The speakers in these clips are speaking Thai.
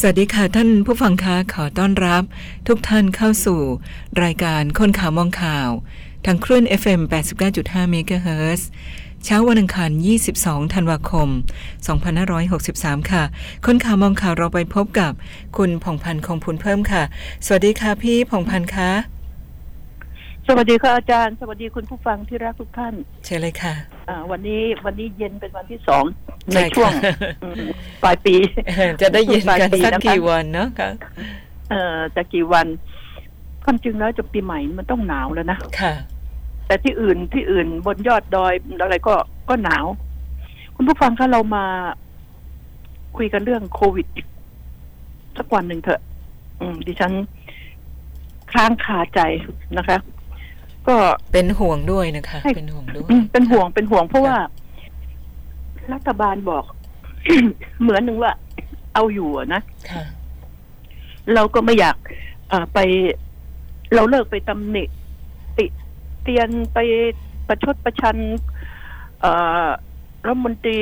สวัสดีค่ะท่านผู้ฟังคะขอต้อนรับทุกท่านเข้าสู่รายการคนข่าวมองข่าวทางคลื่น FM 89.5 เมกะเฮิรตซ์เช้าวันอังคาร22ธันวาคม2563ค่ะคนข่าวมองข่าวเราไปพบกับคุณผ่องพันธ์คงพูนเพิ่มค่ะสวัสดีค่ะพี่ผ่องพันธ์คะสวัสดีค่ะอาจารย์สวัสดีคุณผู้ฟังที่รักทุกท่านเชิญเลยค่ะวันนี้เย็นเป็นวันที่2ในช่วงปลายปีจะได้เย็นกันสักกี่วันเนาะค่ะจะกี่วันความจริงแล้วจะปีใหม่มันต้องหนาวแล้วนะค่ะแต่ที่อื่นบนยอดดอยอะไรก็หนาวคุณผู้ฟังคะเรามาคุยกันเรื่องโควิดสักวันนึงเถอะดิฉันค้างคาใจนะคะก็เป็นห่วงด้วยนะคะเป็นห่วงเพราะว่ารัฐบาลบอก เหมือนนึงว่าเอาอยู่นะเราก็ไม่อยากไปเราเลิกไปตำหนิติเตียนไปประชดประชันรัฐมนตรี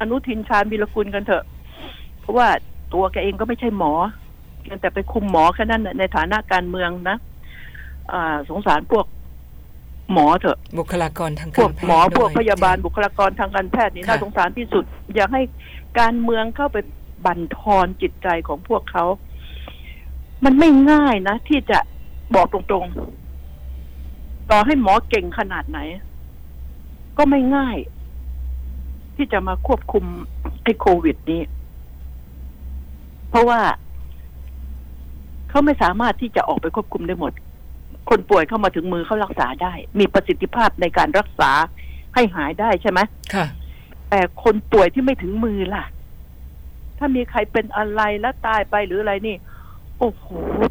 อนุทินชาญวีรกุลกันเถอะเพราะว่าตัวแกเองก็ไม่ใช่หมอแต่ไปคุมหมอแค่นั้นในฐานะการเมืองนะสงสารพวกหมอเถอะบุคลากรทางการแพทย์พวกหมอพวกพยาบาลบุคลากรทางการแพทย์นี่น่าสงสารที่สุดอยากให้การเมืองเข้าไปบั่นทอนจิตใจของพวกเขามันไม่ง่ายนะที่จะบอกตรงๆต่อให้หมอเก่งขนาดไหนก็ไม่ง่ายที่จะมาควบคุมไอ้โควิดนี้เพราะว่าเขาไม่สามารถที่จะออกไปควบคุมได้หมดคนป่วยเข้ามาถึงมือเขารักษาได้มีประสิทธิภาพในการรักษาให้หายได้ใช่ไหมค่ะแต่คนป่วยที่ไม่ถึงมือล่ะถ้ามีใครเป็นอะไรแล้วตายไปหรืออะไรนี่โอ้โห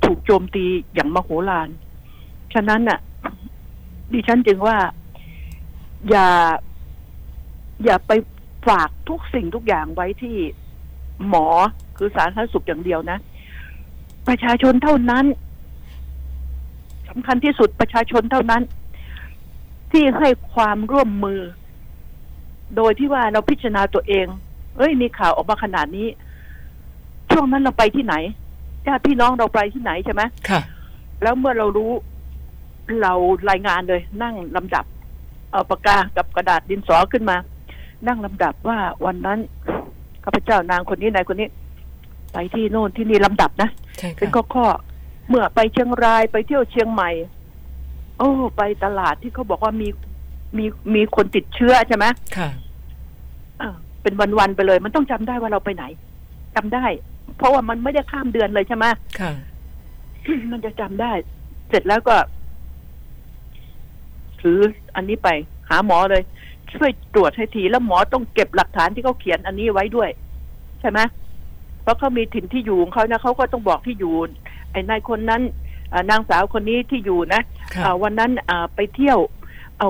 ถูกโจมตีอย่างมโหฬารฉะนั้นน่ะดิฉันจึงว่าอย่าไปฝากทุกสิ่งทุกอย่างไว้ที่หมอคือสาธารณสุขอย่างเดียวนะประชาชนเท่านั้นสำคัญที่สุดประชาชนเท่านั้นที่ให้ความร่วมมือโดยที่ว่าเราพิจารณาตัวเองมีข่าวออกมาขนาดนี้ช่วงนั้นเราไปที่ไหนญาติพี่น้องเราไปที่ไหนใช่ไหมค่ะแล้วเมื่อเรารู้เรารายงานเลยนั่งลำดับเอาปากกากับกระดาษดินสอขึ้นมานั่งลำดับว่าวันนั้นข้าพเจ้านางคนนี้นายคนนี้ไปที่โน่นที่นี่ลำดับนะเป็นข้อเมื่อไปเชียงรายไปเที่ยวเชียงใหม่ไปตลาดที่เขาบอกว่ามีคนติดเชื้อใช่ไหมค่ะเป็นวันๆไปเลยมันต้องจำได้ว่าเราไปไหนจำได้เพราะว่ามันไม่ได้ข้ามเดือนเลยใช่ไหมค่ะ มันจะจำได้เสร็จแล้วก็ถืออันนี้ไปหาหมอเลยช่วยตรวจให้ทีแล้วหมอต้องเก็บหลักฐานที่เขาเขียนอันนี้ไว้ด้วยใช่ไหมเพราะเขามีถิ่นที่อยู่ของเขานะเขาก็ต้องบอกที่อยู่ไอ้นายคนนั้นนางสาวคนนี้ที่อยู่นะวันนั้นไปเที่ยว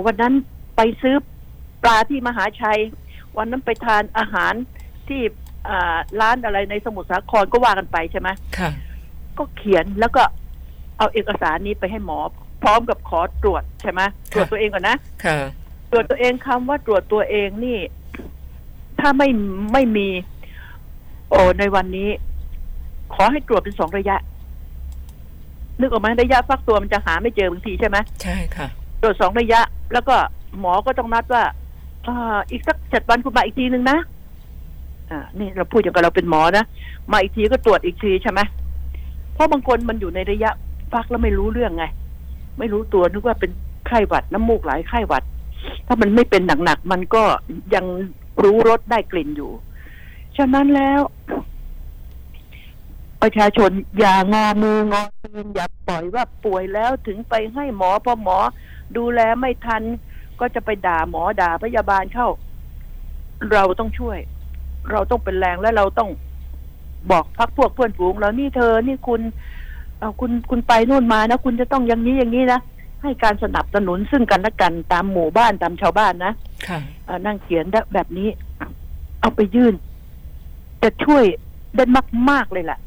วันนั้นไปซื้อปลาที่มหาชัยวันนั้นไปทานอาหารที่ร้านอะไรในสมุทรสาครก็ว่ากันไปใช่ไหมก็เขียนแล้วก็เอาเอกสารนี้ไปให้หมอพร้อมกับขอตรวจใช่ไหมตรวจตัวเองก่อนนะตรวจตัวเองคำว่าตรวจตัวเองนี่ถ้าไม่มีในวันนี้ขอให้ตรวจเป็น2ระยะนึกออกไหมระยะฟักตัวมันจะหาไม่เจอบางทีใช่ไหมใช่ค่ะตรวจ2ระยะแล้วก็หมอก็ต้องนัดว่าอีกสัก7วันคุณมาอีกทีนึงนะนี่เราพูดอย่างกับเราเป็นหมอนะมาอีกทีก็ตรวจอีกทีใช่ไหมเพราะบางคนมันอยู่ในระยะฟักแล้วไม่รู้เรื่องไงไม่รู้ตัวนึกว่าเป็นไข้หวัดน้ำมูกไหลไข้หวัดถ้ามันไม่เป็นหนักๆมันก็ยังรู้รสได้กลิ่นอยู่ฉะนั้นแล้วประชาชนอย่างงอมืองอตีนอย่าปล่อยว่าป่วยแล้วถึงไปให้หมอพอหมอดูแลไม่ทันก็จะไปด่าหมอด่าพยาบาลเข้าเราต้องช่วยเราต้องเป็นแรงและเราต้องบอกพักพวกเพื่อนฝูงเรานี่เธอนี่คุณไปโน่นมานะคุณจะต้องอย่างนี้อย่างนี้นะให้การสนับสนุนซึ่งกันและกันตามหมู่บ้านตามชาวบ้านนะนั่งเขียนแบบนี้เอาไปยื่นจะช่วยได้มากๆเลยแหละ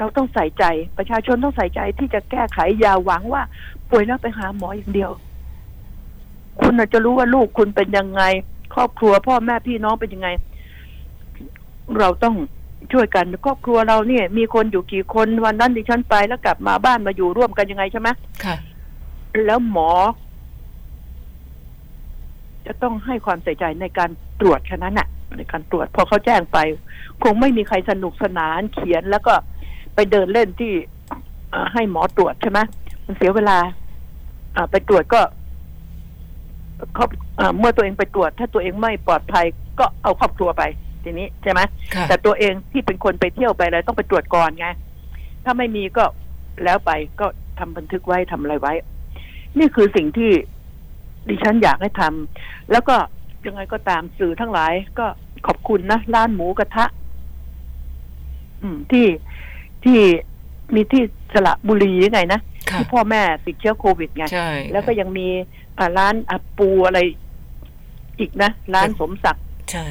เราต้องใส่ใจประชาชนต้องใส่ใจที่จะแก้ไขอย่าหวังว่าป่วยแล้วไปหาหมออย่างเดียวคุณอาจจะรู้ว่าลูกคุณเป็นยังไงครอบครัวพ่อแม่พี่น้องเป็นยังไงเราต้อง ช่วยกันครอบครัวเราเนี่ยมีคนอยู่กี่คนวันนั้นดิฉันไปแล้วกลับมาบ้านมาอยู่ร่วมกันยังไงใช่ไหมค่ะแล้วหมอจะต้องให้ความใส่ใจในการตรวจแค่นั้นน่ะในการตรวจพอเขาแจ้งไปคงไม่มีใครสนุกสนานเขียนแล้วก็ไปเดินเล่นที่ให้หมอตรวจใช่ไหมมันเสียเวลาไปตรวจก็เขาเมื่อตัวเองไปตรวจถ้าตัวเองไม่ปลอดภัยก็เอาครอบครัวไปทีนี้ใช่ไหมแต่ตัวเองที่เป็นคนไปเที่ยวไปอะไรต้องไปตรวจก่อนไงถ้าไม่มีก็แล้วไปก็ทำบันทึกไว้ทำอะไรไว้นี่คือสิ่งที่ดิฉันอยากให้ทำแล้วก็ยังไงก็ตามสื่อทั้งหลายก็ขอบคุณนะร้านหมูกระทะที่มีที่สระบุรียังไงนะที่พ่อแม่ติดเชื้อโควิดไงแล้วก็ยังมีร้านอาปูอะไรอีกนะร้านสมศักดิ์ใช่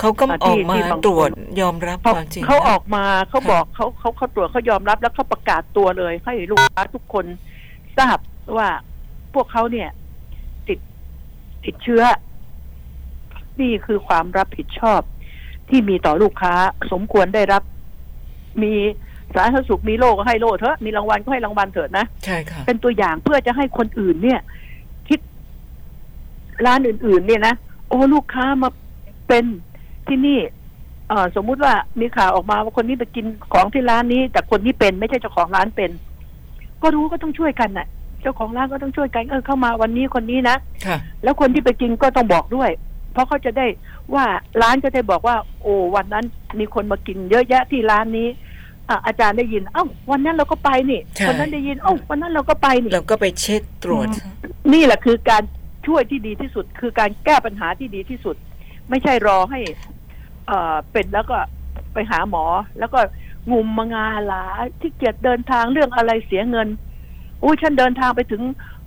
เขาก็ออกมาตรวจยอมรับความจริงเขาออกมาเขาบอกเขาตรวจเขายอมรับแล้วเขาประกาศตัวเลยให้ลูกค้าทุกคนทราบว่าพวกเขาเนี่ยติดเชื้อนี่คือความรับผิดชอบที่มีต่อลูกค้าสมควรได้รับมีสาธารณสุขมีโล่ก็ให้โล่เถอะมีรางวัลก็ให้รางวัลเถอะนะใช่ค่ะเป็นตัวอย่างเพื่อจะให้คนอื่นเนี่ยคิดร้านอื่นๆเนี่ยนะโอ้ลูกค้ามาเป็นที่นี่สมมุติว่ามีข่าวออกมาว่าคนนี้ไปกินของที่ร้านนี้แต่คนนี้เป็นไม่ใช่เจ้าของร้านเป็นก็รู้ก็ต้องช่วยกันน่ะเจ้าของร้านก็ต้องช่วยกันเข้ามาวันนี้คนนี้นะแล้วคนที่ไปกินก็ต้องบอกด้วยเพราะเขาจะได้ว่าร้านก็ได้บอกว่าโอ้วันนั้นมีคนมากินเยอะแยะที่ร้านนี้อาจารย์ได้ยินเอ้าวันนั้นเราก็ไปนี่คนนั้นได้ยินเอ้าวันนั้นเราก็ไปนี่เราก็ไปเช็คตรวจนี่แหละคือการช่วยที่ดีที่สุดคือการแก้ปัญหาที่ดีที่สุดไม่ใช่รอให้เป็นแล้วก็ไปหาหมอแล้วก็งุมมางาหลาที่เกียจเดินทางเรื่องอะไรเสียเงินอุ้ยฉันเดินทางไปถึง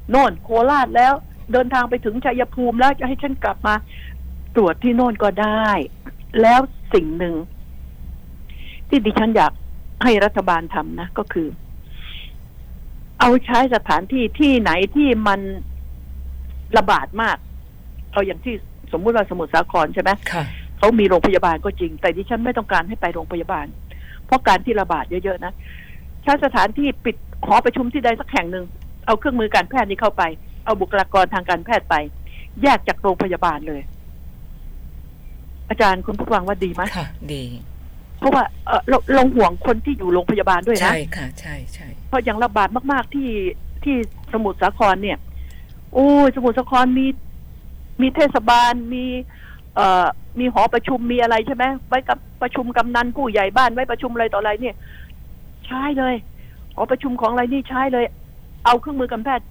โน่นโคราชแล้วเดินทางไปถึงชัยภูมิแล้วจะให้ฉันกลับมาตรวจที่โน่นก็ได้แล้วสิ่งหนึ่งที่ดิฉันอยากให้รัฐบาลทำนะก็คือเอาใช้สถานที่ที่ไหนที่มันระบาดมากเอาอย่างที่สมมุติว่าสมุทรสาครใช่ไหมเขามีโรงพยาบาลก็จริงแต่ดิฉันไม่ต้องการให้ไปโรงพยาบาลเพราะการที่ระบาดเยอะๆนะใช้สถานที่ปิดหอประชุมที่ใดสักแห่งหนึ่งเอาเครื่องมือการแพทย์นี้เข้าไปเอาบุคลากรทางการแพทย์ไปแยกจากโรงพยาบาลเลยอาจารย์คุณผู้ฟังว่าดีไหมค่ะดีเพราะว่าเราห่วงคนที่อยู่โรงพยาบาลด้วยนะใช่ค่ะใช่ใช่เพราะอย่างระบาดมากๆที่สมุทรสาครเนี่ยโอ้ยสมุทรสาครมีเทศบาลมีหอประชุมมีอะไรใช่ไหมไว้กับประชุมกำนันผู้ใหญ่บ้านไว้ประชุมอะไรต่ออะไรเนี่ยใช่เลยหอประชุมของอะไรนี่ใช่เลยเอาเครื่องมือการแพทย์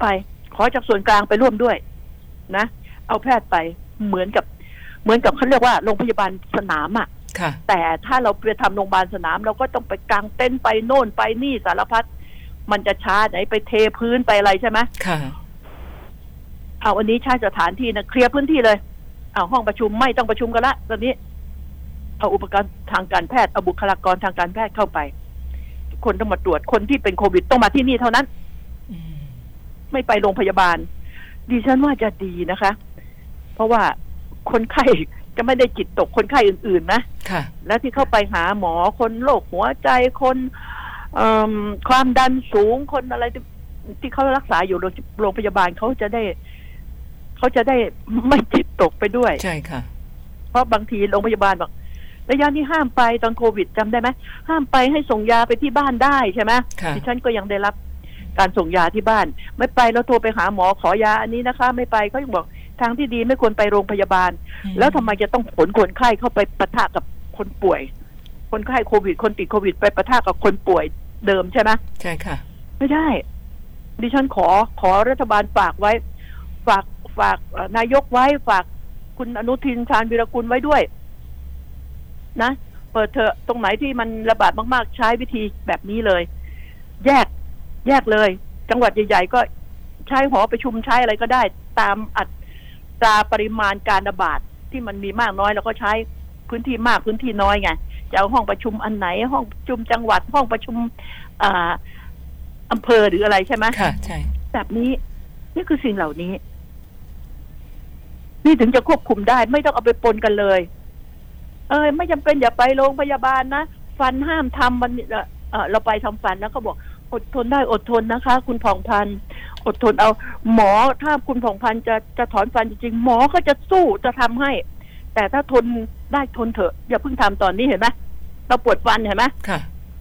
ไปขอจากส่วนกลางไปร่วมด้วยนะเอาแพทย์ไปเหมือนกับเขาเรียกว่าโรงพยาบาลสนามอ่ะแต่ถ้าเราไปทำโรงพยาบาลสนามเราก็ต้องไปกางเต็นท์ไปโน่นไปนี่สารพัดมันจะช้าไหนไปเทพื้นไปอะไรใช่ไหมเอาอันนี้ใช้สถานที่นะเคลียร์พื้นที่เลยเอาห้องประชุมไม่ต้องประชุมกันละตอนนี้เอาอุปกรณ์ทางการแพทย์เอาบุคลากรทางการแพทย์เข้าไปคนต้องมาตรวจคนที่เป็นโควิดต้องมาที่นี่เท่านั้นไม่ไปโรงพยาบาลดิฉันว่าจะดีนะคะเพราะว่าคนไข้จะไม่ได้จิตตกคนไข้อื่นๆนะแล้วที่เข้าไปหาหมอคนโรคหัวใจคนความดันสูงคนอะไรที่เขารักษาอยู่โรงพยาบาลเขาจะได้ไม่จิตตกไปด้วยใช่ค่ะเพราะบางทีโรงพยาบาลบอกระยะนี้ห้ามไปตอนโควิดจำได้ไหมห้ามไปให้ส่งยาไปที่บ้านได้ใช่ไหมดิฉันก็ยังได้รับการส่งยาที่บ้านไม่ไปแล้วโทรไปหาหมอขอยาอันนี้นะคะไม่ไปเขายังบอกทางที่ดีไม่ควรไปโรงพยาบาลแล้วทำไมจะต้องขนคนไข้เข้าไปปะทะกับคนป่วยคนไข้โควิดคนติดโควิดไปปะทะกับคนป่วยเดิมใช่ไหมใช่ค่ะไม่ได้ดิฉันขอรัฐบาลฝากไว้ฝากนายกไว้ฝากคุณอนุทินชาญวีรกูลไว้ด้วยนะเปิดเถอะตรงไหนที่มันระบาดมากๆใช้วิธีแบบนี้เลยแยกเลยจังหวัดใหญ่ๆก็ใช้หอประชุมใช้อะไรก็ได้ตามอัตราปริมาณการระบาดที่มันมีมากน้อยแล้วก็ใช้พื้นที่มากพื้นที่น้อยไงจะเอาห้องประชุมอันไหนห้องประชุมจังหวัดห้องประชุมอำเภอหรืออะไรใช่ไหมค่ะใช่แบบนี้นี่คือสิ่งเหล่านี้นี่ถึงจะควบคุมได้ไม่ต้องเอาไปปนกันเลย ไม่จำเป็นอย่าไปโรงพยาบาลนะฟันห้ามทำมันเราไปทำฟันแล้วก็บอกอดทนได้อดทนนะคะคุณผ่องพันธุ์อดทนเอาหมอถ้าคุณผ่องพันธุ์จะถอนฟันจริงๆหมอก็จะสู้จะทำให้แต่ถ้าทนได้ทนเถอะอย่าเพิ่งทำตอนนี้เห็นไหมเราปวดฟันเห็นไหม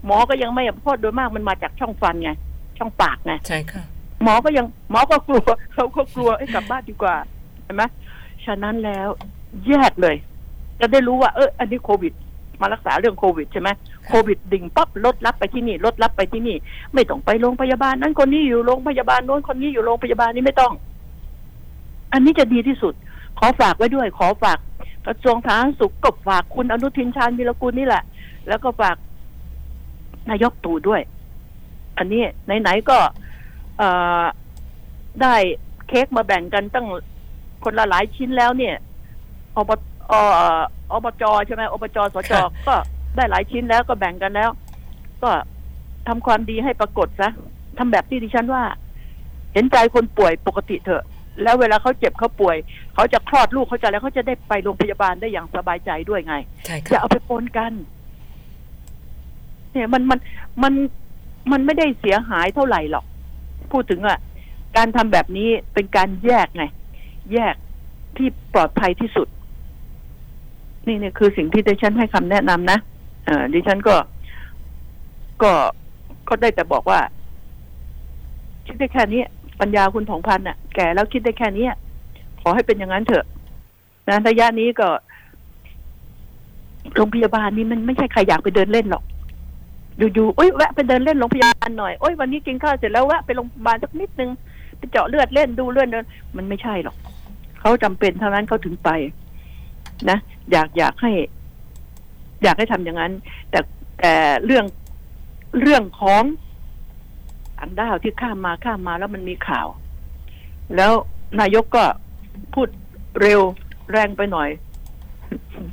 หมอก็ยังไม่เพราะโดยมากมันมาจากช่องฟันไงช่องปากไงใช่ค่ะหมอก็กลัวเขาก็กลัวให้กลับบ้านดีกว่าเห็นไหมฉะนั้นแล้วแยกเลยจะได้รู้ว่าอันนี้โควิดมารักษาเรื่องโควิดใช่ไหมโควิดดิ่งปั๊บลดรับไปที่นี่ลดรับไปที่นี่ไม่ต้องไปโรงพยาบาลนั้นคนนี้อยู่โรงพยาบาลโน้นคนนี้อยู่โรงพยาบาลนี้ไม่ต้องอันนี้จะดีที่สุดขอฝากไว้ด้วยขอฝากกระทรวงสาธารณสุขก็ฝากคุณอนุทินชาญวีรกูลนี่แหละแล้วก็ฝากนายกตู่ด้วยอันนี้ไหนๆก็ได้เค้กมาแบ่งกันตั้งคนละหลายชิ้นแล้วเนี่ยอบจใช่ไหมอบจสจก็ได้หลายชิ้นแล้วก็แบ่งกันแล้วก็ทำความดีให้ปรากฏซะทำแบบที่ดิฉันว่าเห็นใจคนป่วยปกติเถอะแล้วเวลาเขาเจ็บเขาป่วยเขาจะคลอดลูกเขาจะแล้วเขาจะได้ไปโรงพยาบาลได้อย่างสบายใจด้วยไงจะเอาไปปนกันเนี่ยมันไม่ได้เสียหายเท่าไหร่หรอกพูดถึงอ่ะการทำแบบนี้เป็นการแยกไงแยกที่ปลอดภัยที่สุดนี่เนี่ยคือสิ่งที่ดิฉันให้คำแนะนำนะดิฉันก็ได้แต่บอกว่าคิดได้แค่นี้ปัญญาคุณผ่องพันธุ์น่ะแก่แล้วคิดได้แค่นี้ขอให้เป็นอย่างนั้นเถอะนะระยะนี้ก็โรงพยาบาลนี่มันไม่ใช่ใครอยากไปเดินเล่นหรอกอยู่ๆแวะไปเดินเล่นโรงพยาบาลหน่อยวันนี้กินข้าวเสร็จแล้วแวะไปโรงพยาบาลสักนิดนึงไปเจาะเลือดเล่นดูเลือดมันไม่ใช่หรอกเขาจำเป็นเท่านั้นเขาถึงไปนะอยากให้ทำอย่างนั้นแต่เรื่องของต่างด้าวที่ข้ามมาแล้วมันมีข่าวแล้วนายกก็พูดเร็วแรงไปหน่อย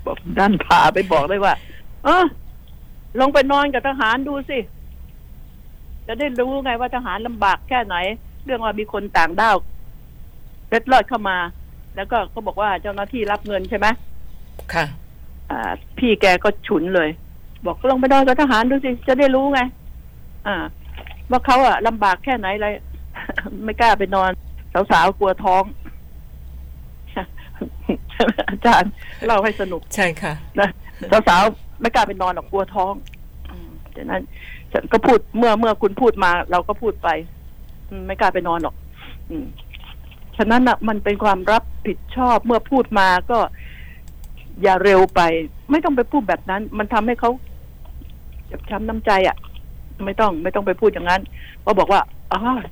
บอกด้านผ่าไปบอกเลยว่าลงไปนอนกับทหารดูสิจะได้รู้ไงว่าทหารลำบากแค่ไหนเรื่องว่ามีคนต่างด้าวเล็ดลอดเข้ามาแล้วก็เขาบอกว่าเจ้าหน้าที่รับเงินใช่ไหมค่ะพี่แกก็ฉุนเลยบอกลงไปนอนกับทหารดูสิจะได้รู้ไงว่าเขาลำบากแค่ไหนอะไร ไม่กล้าไปนอนสาวๆกลัวท้อง อาจารย์เล่าให้สนุกใช่ค่ะนะสาวๆไม่กล้าไปนอนหรอกกลัวท้องฉะนั้นฉันก็พูดเมื่อคุณพูดมาเราก็พูดไปไม่กล้าไปนอนหรอกฉะนั้นน่ะมันเป็นความรับผิดชอบเมื่อพูดมาก็อย่าเร็วไปไม่ต้องไปพูดแบบนั้นมันทำให้เขาเจ็บช้ำน้ำใจอ่ะไม่ต้องไปพูดอย่างนั้นก็บอกว่า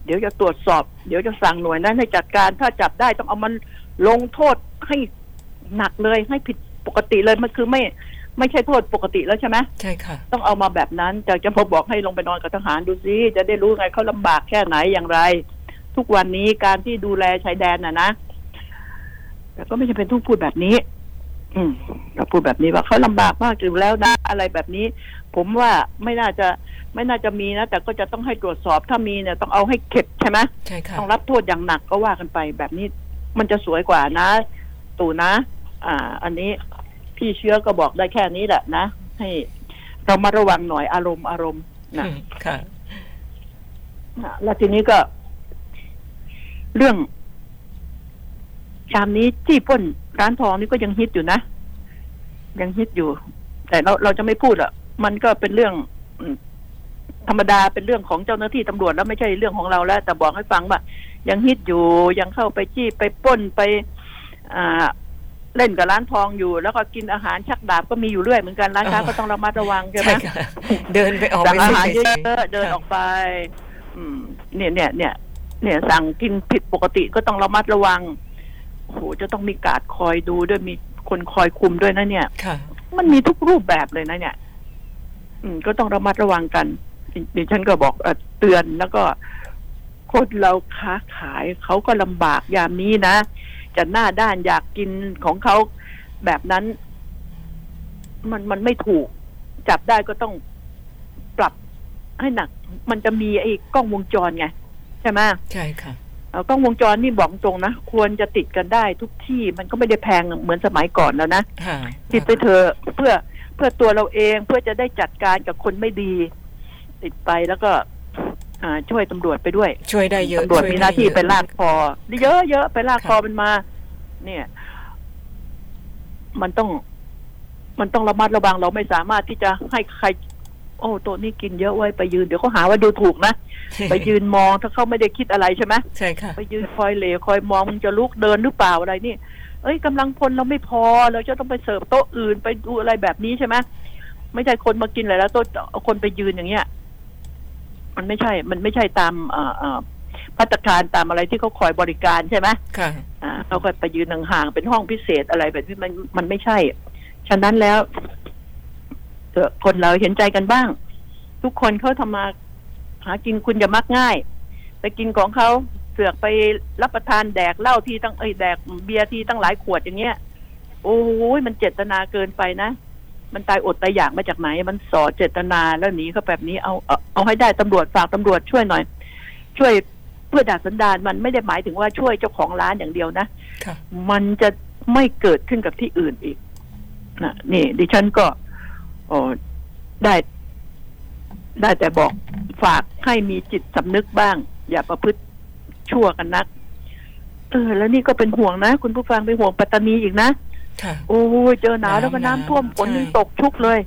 เดี๋ยวจะตรวจสอบเดี๋ยวจะสั่งหน่วยนั้นให้จัดการถ้าจับได้ต้องเอามันลงโทษให้หนักเลยให้ผิดปกติเลยมันคือไม่ใช่โทษปกติแล้วใช่ไหมใช่ค่ะต้องเอามาแบบนั้นจะบอกให้ลงไปนอนกับทหารดูซิจะได้รู้ไงเขาลำบากแค่ไหนอย่างไรทุกวันนี้การที่ดูแลชายแดนนะแต่ก็ไม่จำเป็นต้องพูดแบบนี้เราพูดแบบนี้ว่าเขาลำบากมากอยู่แล้วนะอะไรแบบนี้ผมว่าไม่น่าจะมีนะแต่ก็จะต้องให้ตรวจสอบถ้ามีเนี่ยต้องเอาให้เข็ดใช่ไหมใช่ค่ะต้องรับโทษอย่างหนักก็ว่ากันไปแบบนี้มันจะสวยกว่านะตู่นะอันนี้พี่เชื้อก็บอกได้แค่นี้แหละนะให้เรามาระวังหน่อยอารมณ์นะค่ะแล้วทีนี้ก็เรื่องชามนี้จี้ป้นร้านทองนี่ก็ยังฮิตอยู่นะยังฮิตอยู่แต่เราจะไม่พูดอ่ะมันก็เป็นเรื่องธรรมดาเป็นเรื่องของเจ้าหน้าที่ตำรวจแล้วไม่ใช่เรื่องของเราแล้วแต่บอกให้ฟังว่ายังฮิตอยู่ยังเข้าไปจี้ไปป้นไปเล่นกับร้านทองอยู่แล้วก็กินอาหารชักดาบก็มีอยู่เรื่อยเหมือนกันร้านค้าก็ต้องระมัดระวังใช่ไหมเดินไปออกไปอาหารเยอะเดินออกไปเนี่ยสั่งกินผิดปกติก็ต้องระมัดระวังโหจะต้องมีการ์ดคอยดูด้วยมีคนคอยคุมด้วยนะเนี่ยมันมีทุกรูปแบบเลยนะเนี่ยก็ต้องระมัดระวังกันดิฉันก็บอกเตือนแล้วก็คนเราค้าขายเขาก็ลำบากยามนี้นะจะหน้าด้านอยากกินของเขาแบบนั้นมันไม่ถูกจับได้ก็ต้องปรับให้หนักมันจะมีไอ้กล้องวงจรไงใช่ไหมใช่ค่ะ กล้องวงจรนี่บอกตรงนะควรจะติดกันได้ทุกที่มันก็ไม่ได้แพงเหมือนสมัยก่อนแล้วนะติดไปเถอะเพื่อตัวเราเองเพื่อจะได้จัดการกับคนไม่ดีติดไปแล้วก็ช่วยตำรวจไปด้วยช่วยได้เยอะตำรวจมีหน้าที่ไปลากคอเยอะไปลากคอมันมาเนี่ยมันต้องระมัดระวังเราไม่สามารถที่จะให้ใครโอ้ตัวนี้กินเยอะไว้ไปยืนเดี๋ยวเขาหาว่าดูถูกนะ ไปยืนมองถ้าเขาไม่ได้คิดอะไรใช่ไหมใช่ค่ะไปยืนคอยเหลคอยมองมึงจะลุกเดินหรือเปล่าอะไรนี่เอ้ยกำลังพลเราไม่พอเราจะต้องไปเสิร์ฟโต๊ะอื่นไปดูอะไรแบบนี้ใช่ไหมไม่ใช่คนมากินอะไรแล้วโต๊ะคนไปยืนอย่างเงี้ยมันไม่ใช่ตามมาตรการตามอะไรที่เขาคอยบริการใช่ไหมค่ะเราก็ไปยืนห่างๆเป็นห้องพิเศษอะไรแบบนี้มันไม่ใช่ฉะนั้นแล้วคนเราเห็นใจกันบ้างทุกคนเขาทำมาหากินคุณอย่ามักง่ายไปกินของเขาเสือกไปรับประทานแดกเหล้าทีตั้งแดกเบียร์ทีตั้งหลายขวดอย่างเงี้ยโอ้ยมันเจตนาเกินไปนะมันตายอดตายอยากมาจากไหนมันสอเจตนาแล้วหนีเข้าแบบนี้เอาให้ได้ตำรวจฝากตำรวจช่วยหน่อยช่วยเพื่อดักสันดานมันไม่ได้หมายถึงว่าช่วยเจ้าของร้านอย่างเดียวนะมันจะไม่เกิดขึ้นกับที่อื่นอีกนะนี่ดิฉันก็ได้แต่บอกฝากให้มีจิตสำนึกบ้างอย่าประพฤติชั่วกันนักแล้วนี่ก็เป็นห่วงนะคุณผู้ฟังเป็นห่วงปัตตานีอีกนะโอ้ยเจอหนาวแล้วก็น้ำท่วมฝนตกชุกเลย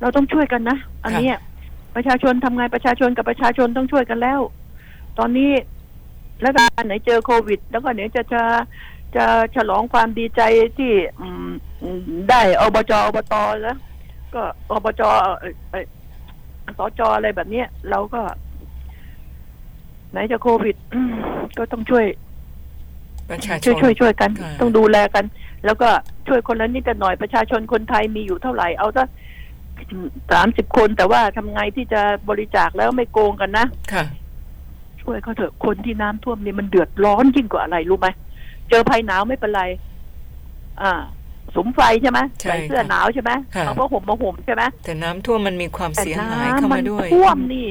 เราต้องช่วยกันนะอันนี้ประชาชนทำไงประชาชนกับประชาชนต้องช่วยกันแล้วตอนนี้รัฐบาลไหนเจอโควิดแล้วก็ไหนจะฉลองความดีใจที่ได้อบจ.อบต.แล้วก็อบจ.สจ.อะไรแบบนี้เราก็ไหนจะโควิดก็ต้องช่วยกันต้องดูแลกันแล้วก็ช่วยคนละนิดแต่หน่อยประชาชนคนไทยมีอยู่เท่าไหร่เอาซะ30คนแต่ว่าทำไงที่จะบริจาคแล้วไม่โกงกันนะช่วยเขาเถอะคนที่น้ำท่วมนี่มันเดือดร้อนยิ่งกว่าอะไรรู้ไหมเจอภัยหนาวไม่เป็นไรสุมไฟใช่ไหมใส่เสื้อหนาวใช่ไหมเอาผ้าห่มมาห่มใช่ไหมแต่น้ำท่วมมันมีความเสียหายเข้ามาด้วยท่วมนี่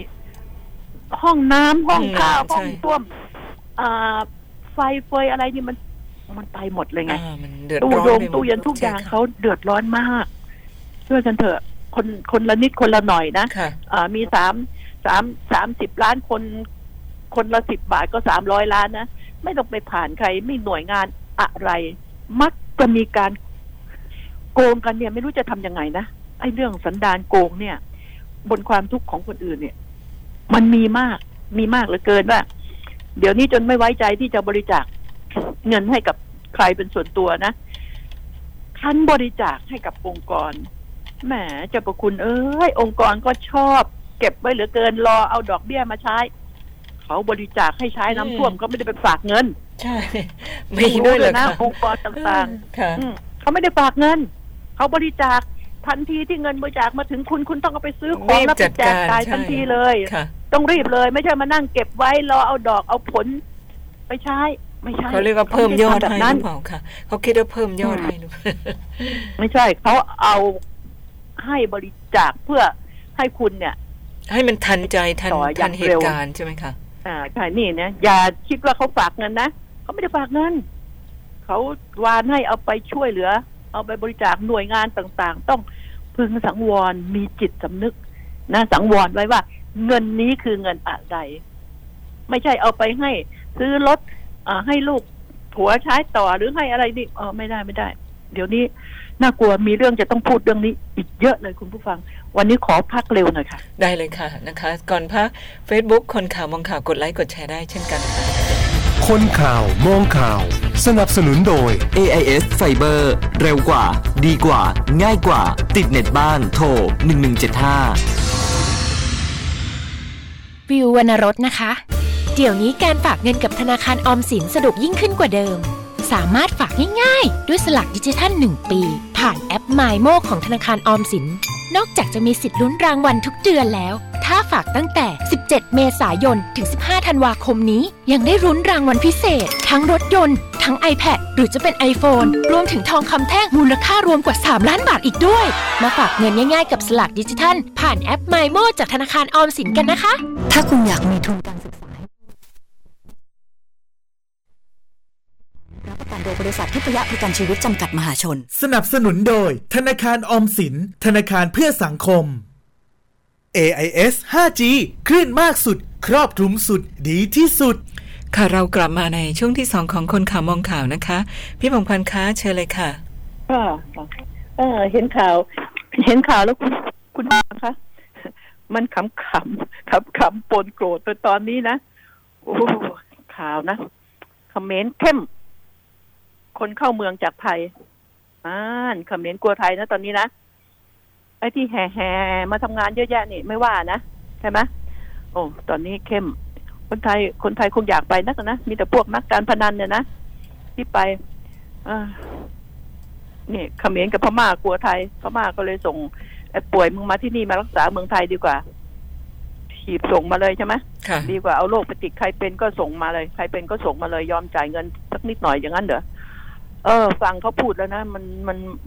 ห้องน้ำห้องข้าวห้องท่วมไฟเฟยอะไรนี่มันไปหมดเลยไงตู้โยงตู้เย็นทุกอย่างเขาเดือดร้อนมากช่วยกันเถอะคนละนิดคนละหน่อยนะมี30ล้านคนละ10 บาทก็300 ล้านนะไม่ต้องไปผ่านใครไม่หน่วยงานอะไรมักจะมีการโกงกันเนี่ยไม่รู้จะทำยังไงนะไอ้เรื่องสันดานโกงเนี่ยบนความทุกข์ของคนอื่นเนี่ยมันมีมากเหลือเกินว่าเดี๋ยวนี้จนไม่ไว้ใจที่จะบริจาคเงินให้กับใครเป็นส่วนตัวนะคันบริจาคให้กับองค์กรแหมเจ้าประคุณเอ้ยองค์กรก็ชอบเก็บไว้เหลือเกินรอเอาดอกเบี้ยมาใช้เขาบริจาคให้ใช้น้ำท่วมก็ไม่ได้ไปฝากเงินใช่ไม่ด้วยเลยนะองค์กรต่างๆเขาไม่ได้ฝากเงินเขาบริจาคทันทีที่เงินบริจาคมาถึงคุณต้องเอาไปซื้อของแล้วไปแจกจ่ายทันทีเลยต้องรีบเลยไม่ใช่มานั่งเก็บไว้รอเอาดอกเอาผลไปใช้ไม่ใช่เขาเรียกว่าเพิ่มยอดให้หรือเปล่าค่ะเขาคิดว่าเพิ่มยอดให้หรือเปล่าไม่ใช่เขาเอาให้บริจาคเพื่อให้คุณเนี่ยให้มันทันใจทันเหตุการณ์ใช่ไหมคะใช่นี่นะอย่าคิดว่าเขาฝากเงินนะเขาไม่ได้ฝากเงินเขาวานให้เอาไปช่วยเหลือเอาไปบริจาคหน่วยงานต่างๆต้องพึงสังวรมีจิตสำนึกนะสังวรไว้ว่าเงินนี้คือเงินอะไรไม่ใช่เอาไปให้ซื้อรถให้ลูกผัวใช้ต่อหรือให้อะไรนี่ไม่ได้เดี๋ยวนี้น่ากลัวมีเรื่องจะต้องพูดเรื่องนี้อีกเยอะเลยคุณผู้ฟังวันนี้ขอพักเร็วหน่อยค่ะได้เลยค่ะนะคะก่อนพัก Facebook คนข่าวมองข่าวกดไลค์กดแชร์ได้เช่นกันค่ะคนข่าวมองข่าวสนับสนุนโดย AIS Fiber เร็วกว่าดีกว่าง่ายกว่าติดเน็ตบ้านโทร1175วิววรรณรสนะคะเดี๋ยวนี้การฝากเงินกับธนาคารออมสินสะดวกยิ่งขึ้นกว่าเดิมสามารถฝากง่ายๆด้วยสลากดิจิทัล1ปีผ่านแอป MyMo ของธนาคารออมสินนอกจากจะมีสิทธิ์ลุ้นรางวัลทุกเดือนแล้วถ้าฝากตั้งแต่17เมษายนถึง15ธันวาคมนี้ยังได้ลุ้นรางวัลพิเศษทั้งรถยนต์ทั้ง iPad หรือจะเป็น iPhone รวมถึงทองคำแท่งมูลค่ารวมกว่า3ล้านบาทอีกด้วยมาฝากเงินง่ายๆกับสลากดิจิทัลผ่านแอป MyMo จากธนาคารออมสินกันนะคะถ้าคุณอยากมีทุนการศึกษา กันโดยบริษัททิพยประกันชีวิตจำกัดมหาชนสนับสนุนโดยธนาคารออมสินธนาคารเพื่อสังคม AIS 5G คลื่นมากสุดครอบคลุมสุดดีที่สุดค่ะเรากลับมาในช่วงที่2ของคนข่าวมองข่าวนะคะพี่พงษ์พันธ์คะเชิญเลยค่ะค่ะเห็นข่าวแล้วคุณคะมันขำปนโกรธตอนนี้นะโอ้ข่าวนะคอมเมนต์เข้มคนเข้าเมืองจากไทยคอมเมนต์กลัวไทยนะตอนนี้นะไอ้ที่แห่ๆมาทำงานเยอะแยะนี่ไม่ว่านะใช่ไหมโอ้ตอนนี้เข้มคนไทยคงอยากไปนักนะมีแต่พวกนักการพนันเนี่ยนะที่ไปนี่เขมรกับพม่ากลัวไทยพม่าก็เลยส่งไอ้ป่วยมึงมาที่นี่มารักษาเมืองไทยดีกว่าฉีดส่งมาเลยใช่ไหมดีกว่าเอาโรคไปติดใครเป็นก็ส่งมาเลยใครเป็นก็ส่งมาเลยยอมจ่ายเงินสักนิดหน่อยอย่างนั้นเหรอฟังเขาพูดแล้วนะ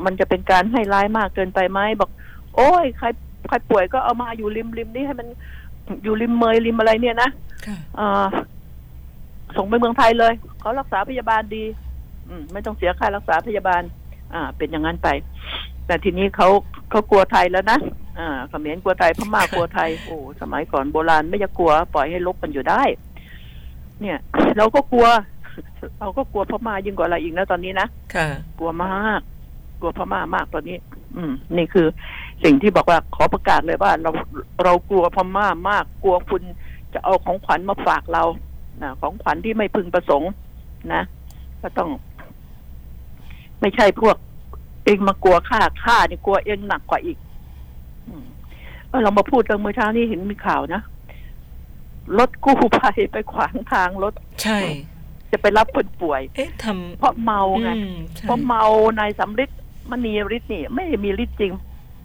มันจะเป็นการให้ร้ายมากเกินไปไหมบอกโอ้ยใครป่วยก็เอามาอยู่ริมนี่ให้มันอยู่ริมเมยริมอะไรเนี่ยนะส่งไปเมืองไทยเลยเขารักษาพยาบาลดีไม่ต้องเสียค่ารักษาพยาบาลเป็นอย่างนั้นไปแต่ทีนี้เขากลัวไทยแล้วนะเขมรกลัวไทยพม่ากลัวไทยโอ้สมัยก่อนโบราณไม่อยากกลัวปล่อยให้ลบกันอยู่ได้เนี่ยเราก็กลัวพม่ายิ่งกว่าอะไรอีกนะตอนนี้นะกลัวมากกลัวพม่ามากตอนนี้นี่คือสิ่งที่บอกว่าขอประกาศเลยว่าเรากลัวพม่ามากกลัวคุณจะเอาของขวัญมาฝากเราของขวัญที่ไม่พึงประสงค์นะก็ต้องไม่ใช่พวกเองมากลัวค่านี่กลัวเองหนักกว่าอีกเรามาพูดเรื่องเมื่อเช้านี้เห็นมีข่าวนะรถกู้ภัยไปขวางทางรถใช่จะไปรับคนป่วยเพราะเมาไงเพราะเมานายสำริดมณีฤทธิ์นี่ไม่มีฤทธิ์จริง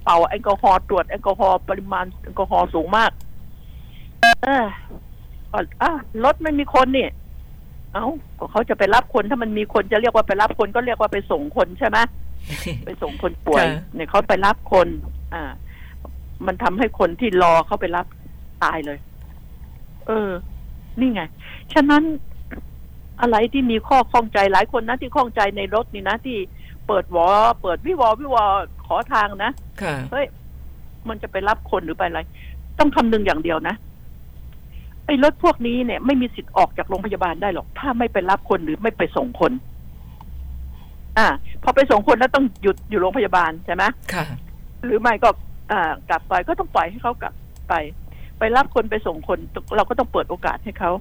เป่าแอลกอฮอล์ตรวจแอลกอฮอล์ปริมาณแอลกอฮอล์สูงมากรถไม่มีคนนี่เอาก็เขาจะไปรับคนถ้ามันมีคนจะเรียกว่าไปรับคนก็เรียกว่าไปส่งคนใช่ไหม ไปส่งคนป่วย เนี่ยเขาไปรับคนมันทำให้คนที่รอเขาไปรับตายเลยนี่ไงฉะนั้นอะไรที่มีข้อข้องใจหลายคนนะที่ข้องใจในรถนี่นะที่เปิดวิวอขอทางนะเฮ้ยมันจะไปรับคนหรือไปอะไรต้องคำนึงอย่างเดียวนะไอ้รถพวกนี้เนี่ยไม่มีสิทธิ์ออกจากโรงพยาบาลได้หรอกถ้าไม่ไปรับคนหรือไม่ไปส่งคนพอไปส่งคนแล้วต้องหยุดอยู่โรงพยาบาลใช่ไหมค่ะหรือไม่ก็กลับไปก็ต้องปล่อยให้เขากลับไปรับคนไปส่งคนเราก็ต้องเปิดโอกาสให้เขา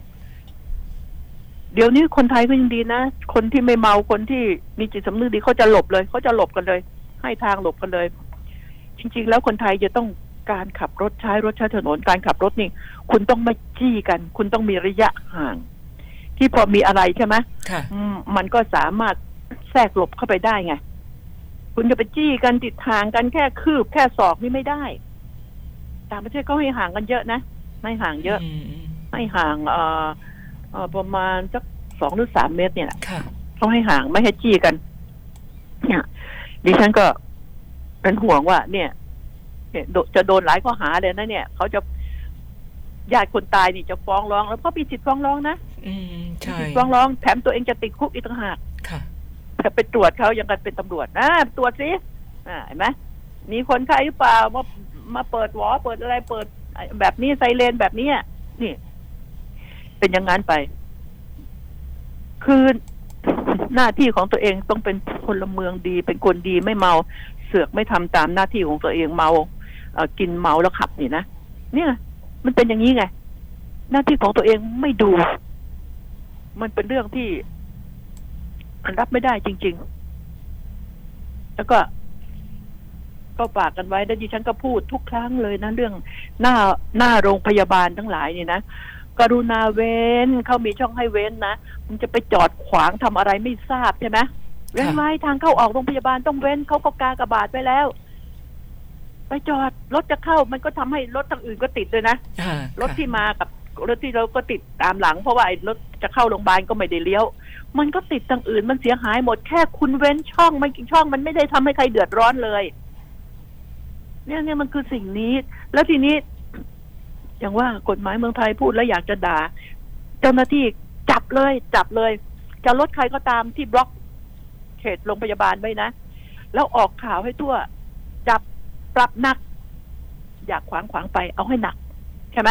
เดี๋ยวนี้คนไทยก็ยังดีนะคนที่ไม่เมาคนที่มีจิตสำนึกดีเขาจะหลบเลยเขาจะหลบกันเลยให้ทางหลบกันเลยจริงๆแล้วคนไทยจะต้องการขับรถใช้ถนนการขับรถนี่คุณต้องไม่จี้กันคุณต้องมีระยะห่างที่พอมีอะไรใช่ไหมมันก็สามารถแทรกหลบเข้าไปได้ไงคุณจะไปจี้กันติดทางกันแค่คืบแค่ศอกนี่ไม่ได้ต่างประเทศก็ให้ห่างกันเยอะนะไม่ห่างเยอะไม่ห่างประมาณสัก2หรือ3เมตรเนี่ยแหละเขาให้ห่างไม่ให้จี้กันเนี่ยดิฉันก็เป็นห่วงว่าเนี่ยจะโดนหลายข้อหาเลยนะเนี่ยเขาจะญาติคนตายนี่จะฟ้องร้องแล้วก็มีสิทธิ์ฟ้องร้องนะสิทธิ์ฟ้องร้องแถมตัวเองจะติดคุกอีกต่างหากแต่ไปตรวจเขายังกันเป็นตำรวจตรวจสิเห็นไหมมีคนไข้หรือเปล่ามาเปิดวอเปิดอะไรเปิดแบบนี้ไซเรนแบบนี้นี่เป็นอย่างนั้นไปคือหน้าที่ของตัวเองต้องเป็นพลเมืองดีเป็นคนดีไม่เมาเสือกไม่ทำตามหน้าที่ของตัวเองเมากินเมาแล้วขับนี่นะเนี่ยมันเป็นอย่างนี้ไงหน้าที่ของตัวเองไม่ดูมันเป็นเรื่องที่รับไม่ได้จริงๆแล้วก็ฝากกันไว้ดิฉันก็พูดทุกครั้งเลยนะเรื่องหน้าโรงพยาบาลทั้งหลายนี่นะกรุณาเว้นเขามีช่องให้เว้นนะมันจะไปจอดขวางทำอะไรไม่ทราบใช่ไหมเว้นไว้ทางเข้าออกโรงพยาบาลต้องเว้นเขาก็กากบาทไปแล้วไปจอดรถจะเข้ามันก็ทำให้รถทางอื่นก็ติดด้วยนะรถที่มากับรถที่เราก็ติดตามหลังเพราะว่ารถจะเข้าโรงพยาบาลก็ไม่ได้เลี้ยวมันก็ติดทางอื่นมันเสียหายหมดแค่คุณเว้นช่องมันช่องมันไม่ได้ทำให้ใครเดือดร้อนเลยเนี่ยมันคือสิ่งนี้แล้วทีนี้อย่างว่ากฎหมายเมืองไทยพูดแล้วอยากจะด่าเจ้าหน้าที่จับเลยจะรถใครก็ตามที่บล็อก เขตโรงพยาบาลไว้นะแล้วออกข่าวให้ทั่วจับปรับหนักอยากขวางไปเอาให้หนักใช่ไหม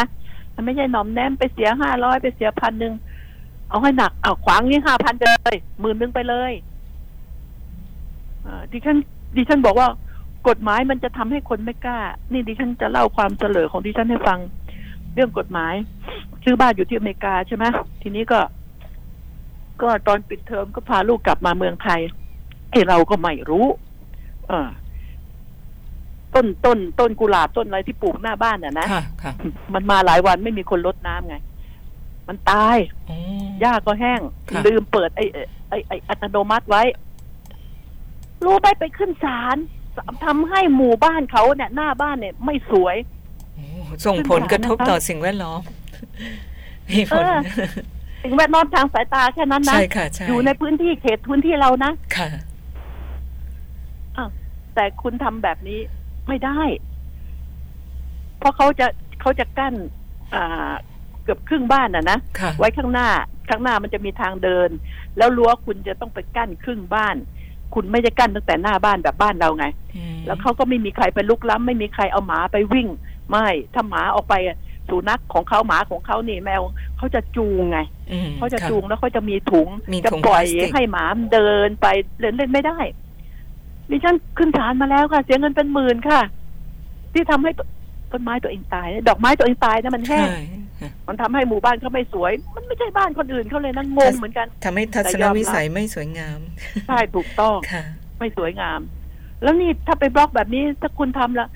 มันไม่ใช่หน่อมแนมไปเสีย500ไปเสีย1,000เอาให้หนักเอาขวางนี่5,000ไปเลย10,000ไปเลยดิฉันบอกว่ากฎหมายมันจะทำให้คนไม่กล้านี่ดิฉันจะเล่าความเฉลยของดิฉันให้ฟังเรื่องกฎหมายซื้อบ้านอยู่ที่อเมริกาใช่ไหมทีนี้ก็ตอนปิดเทอมก็พาลูกกลับมาเมืองไทยไอเราก็ไม่รู้ต้นกุหลาบต้นอะไรที่ปลูกหน้าบ้านนะมันมาหลายวันไม่มีคนรดน้ำไงมันตายหญ้าก็แห้งลืมเปิดไอ้อัตโนมัติไว้รู้ไปขึ้นศาลทำให้หมู่บ้านเขาเนี่ยหน้าบ้านเนี่ยไม่สวยส่งผลกระทบต่อสิ่งแวดล้อมมีผลสิ่งแวดล้อมทางสายตาแค่นั้นนะอยู่ในพื้นที่เขตพื้นที่เรานะแต่คุณทำแบบนี้ไม่ได้เพราะเขาจะกั้นเกือบครึ่งบ้านนะไว้ข้างหน้ามันจะมีทางเดินแล้วรั้วคุณจะต้องไปกั้นครึ่งบ้านคุณไม่ได้กั้นตั้งแต่หน้าบ้านแบบบ้านเราไงแล้วเขาก็ไม่มีใครไปลุกล้ำไม่มีใครเอาหมาไปวิ่งไม่ถ้าหมาออกไปสุนัขของเขาหมาของเขานี่แมวเขาจะจูงไงเขาจะจูงแล้วเขาจะมีถุงจะปล่อยให้หมาเดินไปเล่นไม่ได้ดิฉันขึ้นศาลมาแล้วค่ะเสียเงินเป็นหมื่นค่ะที่ทำให้ต้นไม้ตัวเองตายดอกไม้ตัวเองตายนะมันแห้งมันทำให้หมู่บ้านเขาไม่สวยมันไม่ใช่บ้านคนอื่นเขาเลยนะงงเหมือนกันทำให้ทัศนวิสัยไม่สวยงามใช่ถูกต้องไม่สวยงามแล้วนี่ถ้าไปบล็อกแบบนี้ถ้าคุณทำละ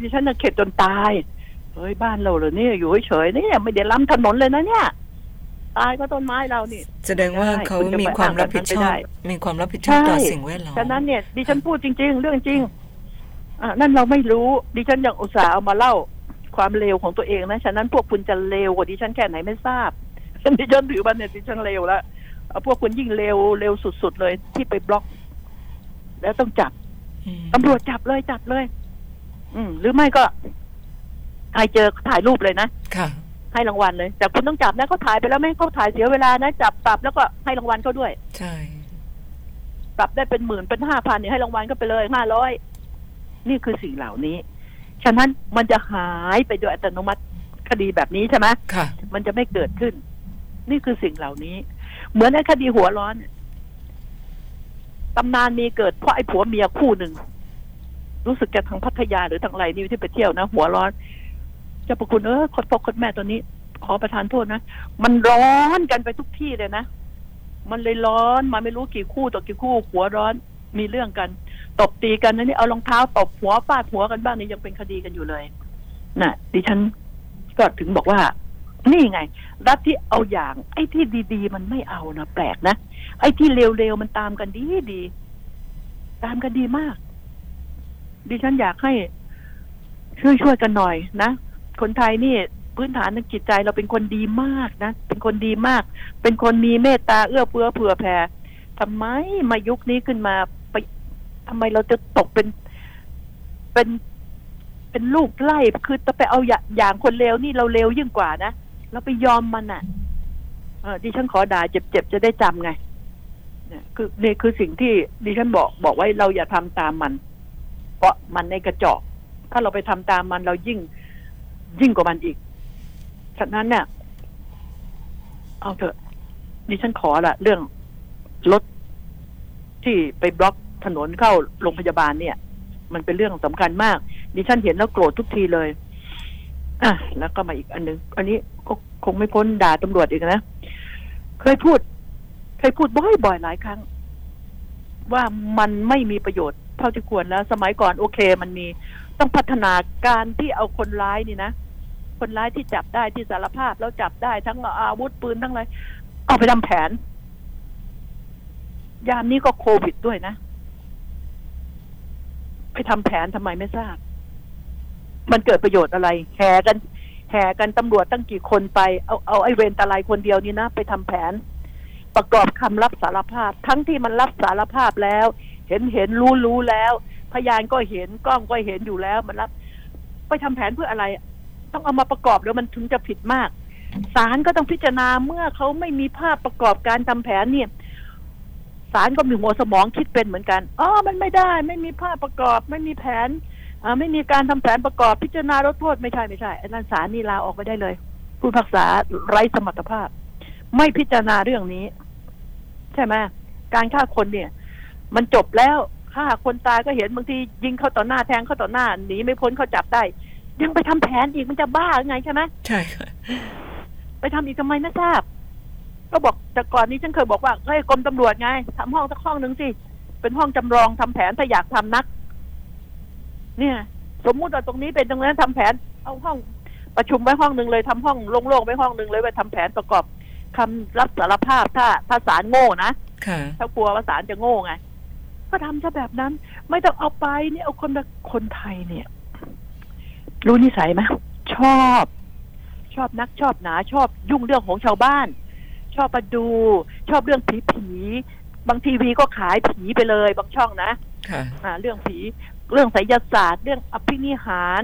ดิฉันเข็ดจนตายเฮ้ยบ้านเราเหรอเนี่ยอยู่เฉยๆเนี่ยไม่ได้ล้ำถนนเลยนะเนี่ยตายก็ต้นไม้เรานี่แสดงว่าเขามีความรับผิดชอบต่อสิ่งแวดล้อมฉะนั้นเนี่ยดิฉันพูดจริงๆเรื่องจริงนั่นเราไม่รู้ดิฉันยังอุตส่าห์เอามาเล่าความเลวของตัวเองนะฉะนั้นพวกคุณจะเลวกว่าดิฉันแค่ไหนไม่ทราบดิฉันถือว่าเนี่ยดิฉันเลวแล้วพวกคุณยิ่งเลวสุดๆเลยที่ไปบล็อกแล้วต้องจับตำรวจจับเลยหรือไม่ก็ใครเจอถ่ายรูปเลยนะให้รางวัลเลยแต่คุณต้องจับนะเขาถ่ายไปแล้วไม่ให้เขาถ่ายเสียเวลานะจับปรับแล้วก็ให้รางวัลเขาด้วยใช่ปรับได้เป็นหมื่นเป็น 5,000 เนี่ยให้รางวัลก็ไปเลย500นี่คือสิ่งเหล่านี้ฉะนั้นมันจะหายไปโดยอัตโนมัติคดีแบบนี้ใช่ไหมมันจะไม่เกิดขึ้นนี่คือสิ่งเหล่านี้เหมือนไอ้คดีหัวร้อนตำนานมีเกิดเพราะไอ้ผัวเมียคู่หนึ่งรู้สึกจะทางพัทยาหรือทางไรนี่ที่ไปเที่ยวนะหัวร้อนเจ้าพระคุณคดพ่อคดแม่ตัวนี้ขอประทานโทษนะมันร้อนกันไปทุกที่เลยนะมันเลยร้อนมาไม่รู้กี่คู่ต่อกี่คู่หัวร้อนมีเรื่องกันตบตีกันนี่เอารองเท้าตบหัวฟาดหัวกันบ้างนี่ยังเป็นคดีกันอยู่เลยน่ะดิฉันก็ถึงบอกว่านี่ไงรัฐที่เอาอย่างไอ้ที่ดีๆมันไม่เอานะแปลกนะไอ้ที่เร็วๆมันตามกันดีๆตามกันดีมากดิฉันอยากให้ช่วยกันหน่อยนะคนไทยนี่พื้นฐานทางจิตใจเราเป็นคนดีมากนะเป็นคนดีมากเป็นคนมีเมตตาเอื้อเฟื้อเผื่อแผ่ทำไมมายุคนี้ขึ้นมาไปทำไมเราจะตกเป็นลูกไล่คือจะไปเอาอย่างคนเลวนี่เราเลวยิ่งกว่านะเราไปยอมมันอ่ะดิฉันขอด่าเจ็บๆจะได้จำไงนี่คือสิ่งที่ดิฉันบอกไว้เราอย่าทำตามมันเพราะมันในกระจอกถ้าเราไปทำตามมันเรายิ่งกว่ามันอีกฉะนั้นเนี่ยเอาเถอะดิฉันขอละเรื่องรถที่ไปบล็อกถนนเข้าโรงพยาบาลเนี่ยมันเป็นเรื่องสำคัญมากดิฉันเห็นแล้วโกรธทุกทีเลยอ่ะแล้วก็มาอีกอันนึงอันนี้ก็คงไม่พ้นด่าตำรวจอีกนะเคยพูดบ่อยๆหลายครั้งว่ามันไม่มีประโยชน์เท่าที่ควรแล้วสมัยก่อนโอเคมันมีต้องพัฒนาการที่เอาคนร้ายนี่นะคนร้ายที่จับได้ที่สารภาพแล้วจับได้ทั้งอาวุธปืนทั้งอะไรเอาไปทำแผนยามนี้ก็โควิดด้วยนะไปทำแผนทำไมไม่ทราบมันเกิดประโยชน์อะไรแห่กันตำรวจตั้งกี่คนไปเอาไอ้เวรตาลายคนเดียวนี่นะไปทำแผนประกอบคำรับสารภาพทั้งที่มันรับสารภาพแล้วเห็นรู้แล้วพยานก็เห็นกล้องก็เห็นอยู่แล้วมันรับไปทำแผนเพื่ออะไรต้องเอามาประกอบแล้วมันถึงจะผิดมากศาลก็ต้องพิจารณาเมื่อเขาไม่มีภาพประกอบการทำแผนเนี่ย ศาลก็มีหัวสมองคิดเป็นเหมือนกันอ๋อมันไม่ได้ไม่มีภาพประกอบไม่มีแผนไม่มีการทำแผนประกอบพิจารณาลดโทษไม่ใช่อันนั้นศาลนี่ลาออกไปได้เลยผู้พิพากษาไร้สมรรถภาพไม่พิจารณาเรื่องนี้ใช่ไหมการฆ่าคนเนี่ยมันจบแล้วฆ่าคนตายก็เห็นบางทียิงเข้าต่อหน้าแทงเข้าต่อหน้าหนีไม่พ้นเขาจับได้ยังไปทำแผนอีกมันจะบ้าหรือไงใช่ไหมใช่ค่ะไปทำอีกทำไมนะทราบก็บอกแต่ก่อนนี้ฉันเคยบอกว่าเฮ้ยกรมตำรวจไงทำห้องสักห้องนึงสิเป็นห้องจำลองทำแผนถ้าอยากทำนักเนี่ยสมมุติว่าตรงนี้เป็นตรงนั้นทำแผนเอาห้องประชุมไว้ห้องนึงเลยทำห้องโล่งๆไว้ห้องนึงเลยไว้ทำแผนประกอบคำรับสารภาพถ้าศาลโง่นะถ้ากลัวว่าศาลจะโง่ไงก็ทำซะแบบนั้นไม่ต้องเอาไปนี่เอาคนไทยเนี่ยรู้นิสัยไหมชอบนักชอบหนาชอบยุ่งเรื่องของชาวบ้านชอบมาดูชอบเรื่องผีบางทีวีก็ขายผีไปเลยบางช่องนะเรื่องผีเรื่องไสยศาสตร์เรื่องอภินิหาร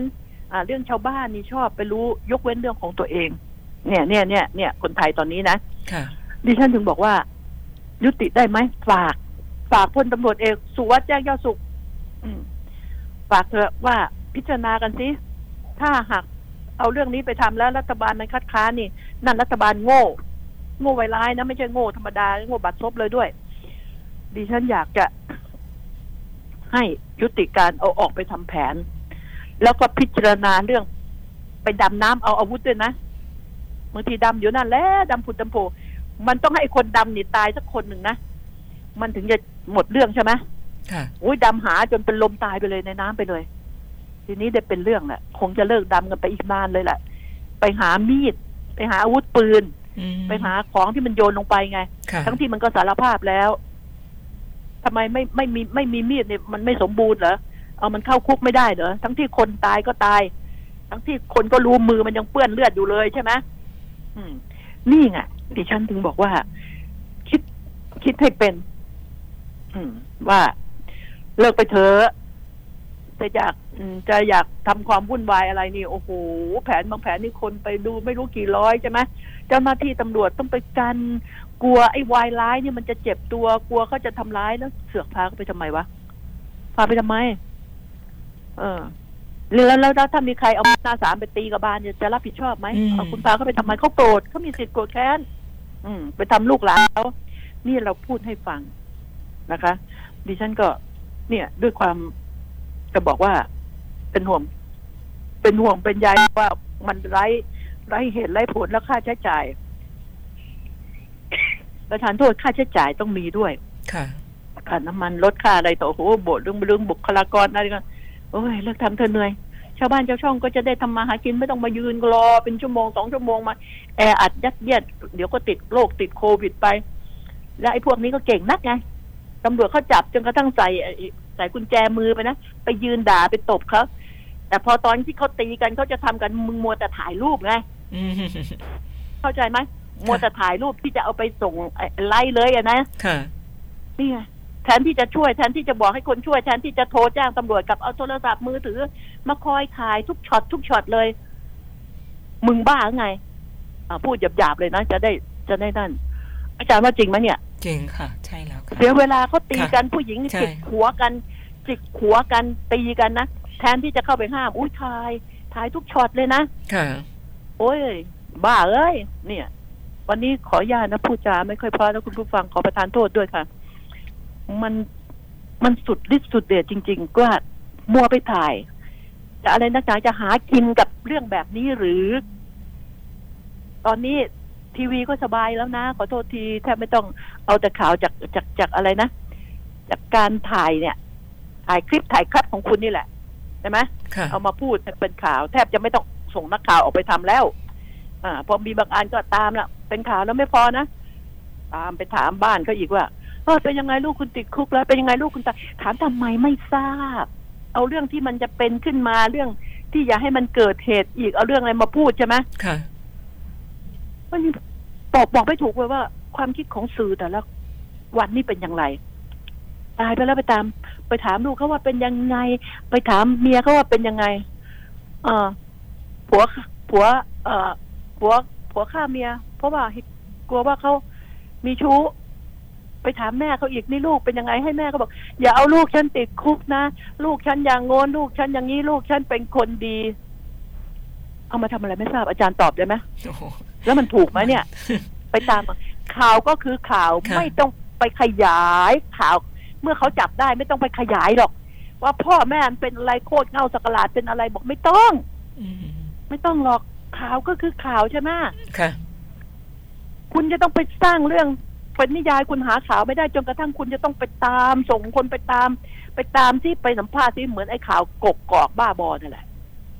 เรื่องชาวบ้านนี่ชอบไปรู้ยกเว้นเรื่องของตัวเองเนี่ยคนไทยตอนนี้นะดิฉันถึงบอกว่ายุติได้ไหมฝากพลตำรวจเอกสุวัสดิ์แจ้งยอดสุขฝากเถอะว่าพิจารณากันสิถ้าหากเอาเรื่องนี้ไปทำแล้วรัฐบาลมันคัดค้านนี่นั่นรัฐบาลโง่ไวร้ายนะไม่ใช่โง่ธรรมดาโง่บัดซบเลยด้วยดิฉันอยากจะให้ยุติการเอาออกไปทำแผนแล้วก็พิจารณาเรื่องไปดำน้ำเอาอาวุธด้วยนะบางทีดำอยู่นั่นแหละดำผุดดำโผมันต้องให้คนดำนี่ตายสักคนหนึ่งนะมันถึงจะหมดเรื่องใช่ไหมอุ้ยดำหาจนเป็นลมตายไปเลยในน้ำไปเลยทีนี้ได้เป็นเรื่องแหละคงจะเลิกดำกันไปอีกนานเลยแหละไปหามีดไปหาอาวุธปืนไปหาของที่มันโยนลงไปไงทั้งที่มันก็สารภาพแล้วทำไมไม่มีมีดเนี่ยมันไม่สมบูรณ์เหรอเอามันเข้าคุกไม่ได้เหรอทั้งที่คนตายก็ตายทั้งที่คนก็รู้มือมันยังเปื้อนเลือดอยู่เลยใช่ไหมนี่ไงดิฉันถึงบอกว่าคิดให้เป็นว่าเลิกไปเถอะจะอยากทำความวุ่นวายอะไรนี่โอ้โหแผนบางแผนนี่คนไปดูไม่รู้กี่ร้อยใช่ไหมเจ้าหน้าที่ตำรวจต้องไปกันกลัวไอ้วายร้ายเนี่ยมันจะเจ็บตัวกลัวเขาจะทำร้ายแล้วเสือกพาไปทำไมวะพาไปทำไมแล้วถ้ามีใครเอาหน้าสามไปตีกับบานจะรับผิดชอบไหมคุณพาเขาไปทำไมเขาโกรธเขามีสิทธิ์โกรธแค้นไปทำลูกหลานเขานี่เราพูดให้ฟังนะคะดิฉันก็เนี่ยด้วยความจะบอกว่าเป็นห่วงเป็นใยว่ามันไร้เหตุไร้ผลและค่าใช้จ่ายประธานโทษค่าใช้จ่ายต้องมีด้วยค่ะค่าน้ำมันลดค่าอะไรต่อโอ้โหโบดเรื่องบุคลากรอะไรกันโอ้ยเลิกทำเธอเหนื่อยชาวบ้านชาวช่องก็จะได้ทำมาหากินไม่ต้องมายืนรอเป็นชั่วโมง2ชั่วโมงมาแออัดยัดเยียดเดี๋ยวก็ติดโรคติดโควิดไปแล้วไอ้พวกนี้ก็เก่งนักไงตำรวจเขาจับจนกระทั่งใส่กุญแจมือไปนะไปยืนด่าไปตบเขาแต่พอตอนที่เขาตีกันเขาจะทำกันมึงมัวแต่ถ่ายรูปไง เข้าใจไหมมัวแต่ถ่ายรูปที่จะเอาไปส่งไล่เลยอะนะนี่ไงแทนที่จะช่วยแทนที่จะบอกให้คนช่วยแทนที่จะโทรแจ้งตำรวจกับเอาโทรศัพท์มือถือมาคอยถ่ายทุกช็อตเลยมึงบ้าไงพูดหยาบๆเลยนะจะได้นั่นอาจารย์ว่าจริงไหมเนี่ยจริงค่ะใช่แล้วค่ะเดี๋ยวเวลาเขาตีกันผู้หญิงจิกหัวกันตีกันนะแทนที่จะเข้าไปห้ามอุ้ยถ่ายทุกช็อตเลยนะค่ะโอ้ยบ้าเอ้ยเนี่ยวันนี้ขออนุญาตนะพูดจาไม่ค่อยพอแล้วคุณผู้ฟังขอประทานโทษด้วยค่ะมันสุดฤทธิ์สุดเดชจริงๆก็มัวไปถ่ายจะอะไรนักหนาจะหากินกับเรื่องแบบนี้หรือตอนนี้ทีวีก็สบายแล้วนะขอโทษทีแทบไม่ต้องเอาแต่ข่าวจากอะไรนะจากการถ่ายเนี่ยถ่ายคลิปของคุณนี่แหละใช่ไหมเอามาพูดเป็นข่าวแทบจะไม่ต้องส่งนักข่าวออกไปทำแล้วพอมีบางอันก็ตามละเป็นข่าวแล้วไม่พอนะตามไปถามบ้านเขาอีกว่าเป็นยังไงลูกคุณติดคุกแล้วเป็นยังไงลูกคุณตายถามทำไมไม่ทราบเอาเรื่องที่มันจะเป็นขึ้นมาเรื่องที่อย่าให้มันเกิดเหตุอีกเอาเรื่องอะไรมาพูดใช่ไหมค่ะตอบบอกไม่ถูกเลยว่าความคิดของสื่อแต่ละวันนี่เป็นอย่างไรตายไปแล้วไปถามลูกเขาว่าเป็นยังไงไปถามเมียเขาว่าเป็นยังไงผัวฆ่าเมียเพราะว่ากลัวว่าเขามีชู้ ไปถามแม่เขาอีกนี่ลูกเป็นยังไงให้แม่เขาบอกอย่าเอาลูกฉันติดคุกนะลูกฉันอย่างงอนลูกฉันอย่างนี้ลูกฉันเป็นคนดีเอามาทำอะไรไม่ทราบอาจารย์ตอบได้ไหมแล้วมันถูกไหมเนี่ยไปตามข่าวก็คือข่าวไม่ต้องไปขยายข่าวเมื่อเขาจับได้ไม่ต้องไปขยายหรอกว่าพ่อแม่มันเป็นอะไรโคตรเงาสักหลาดเป็นอะไรบอกไม่ต้องไม่ต้องหรอกข่าวก็คือข่าวใช่ไหมค่ะคุณจะต้องไปสร้างเรื่องเป็นนิยายคุณหาข่าวไม่ได้จนกระทั่งคุณจะต้องไปตามส่งคนไปตามที่ไปสัมภาษณ์ที่เหมือนไอ้ข่าวกกอกบ้าบอนั่นแหละ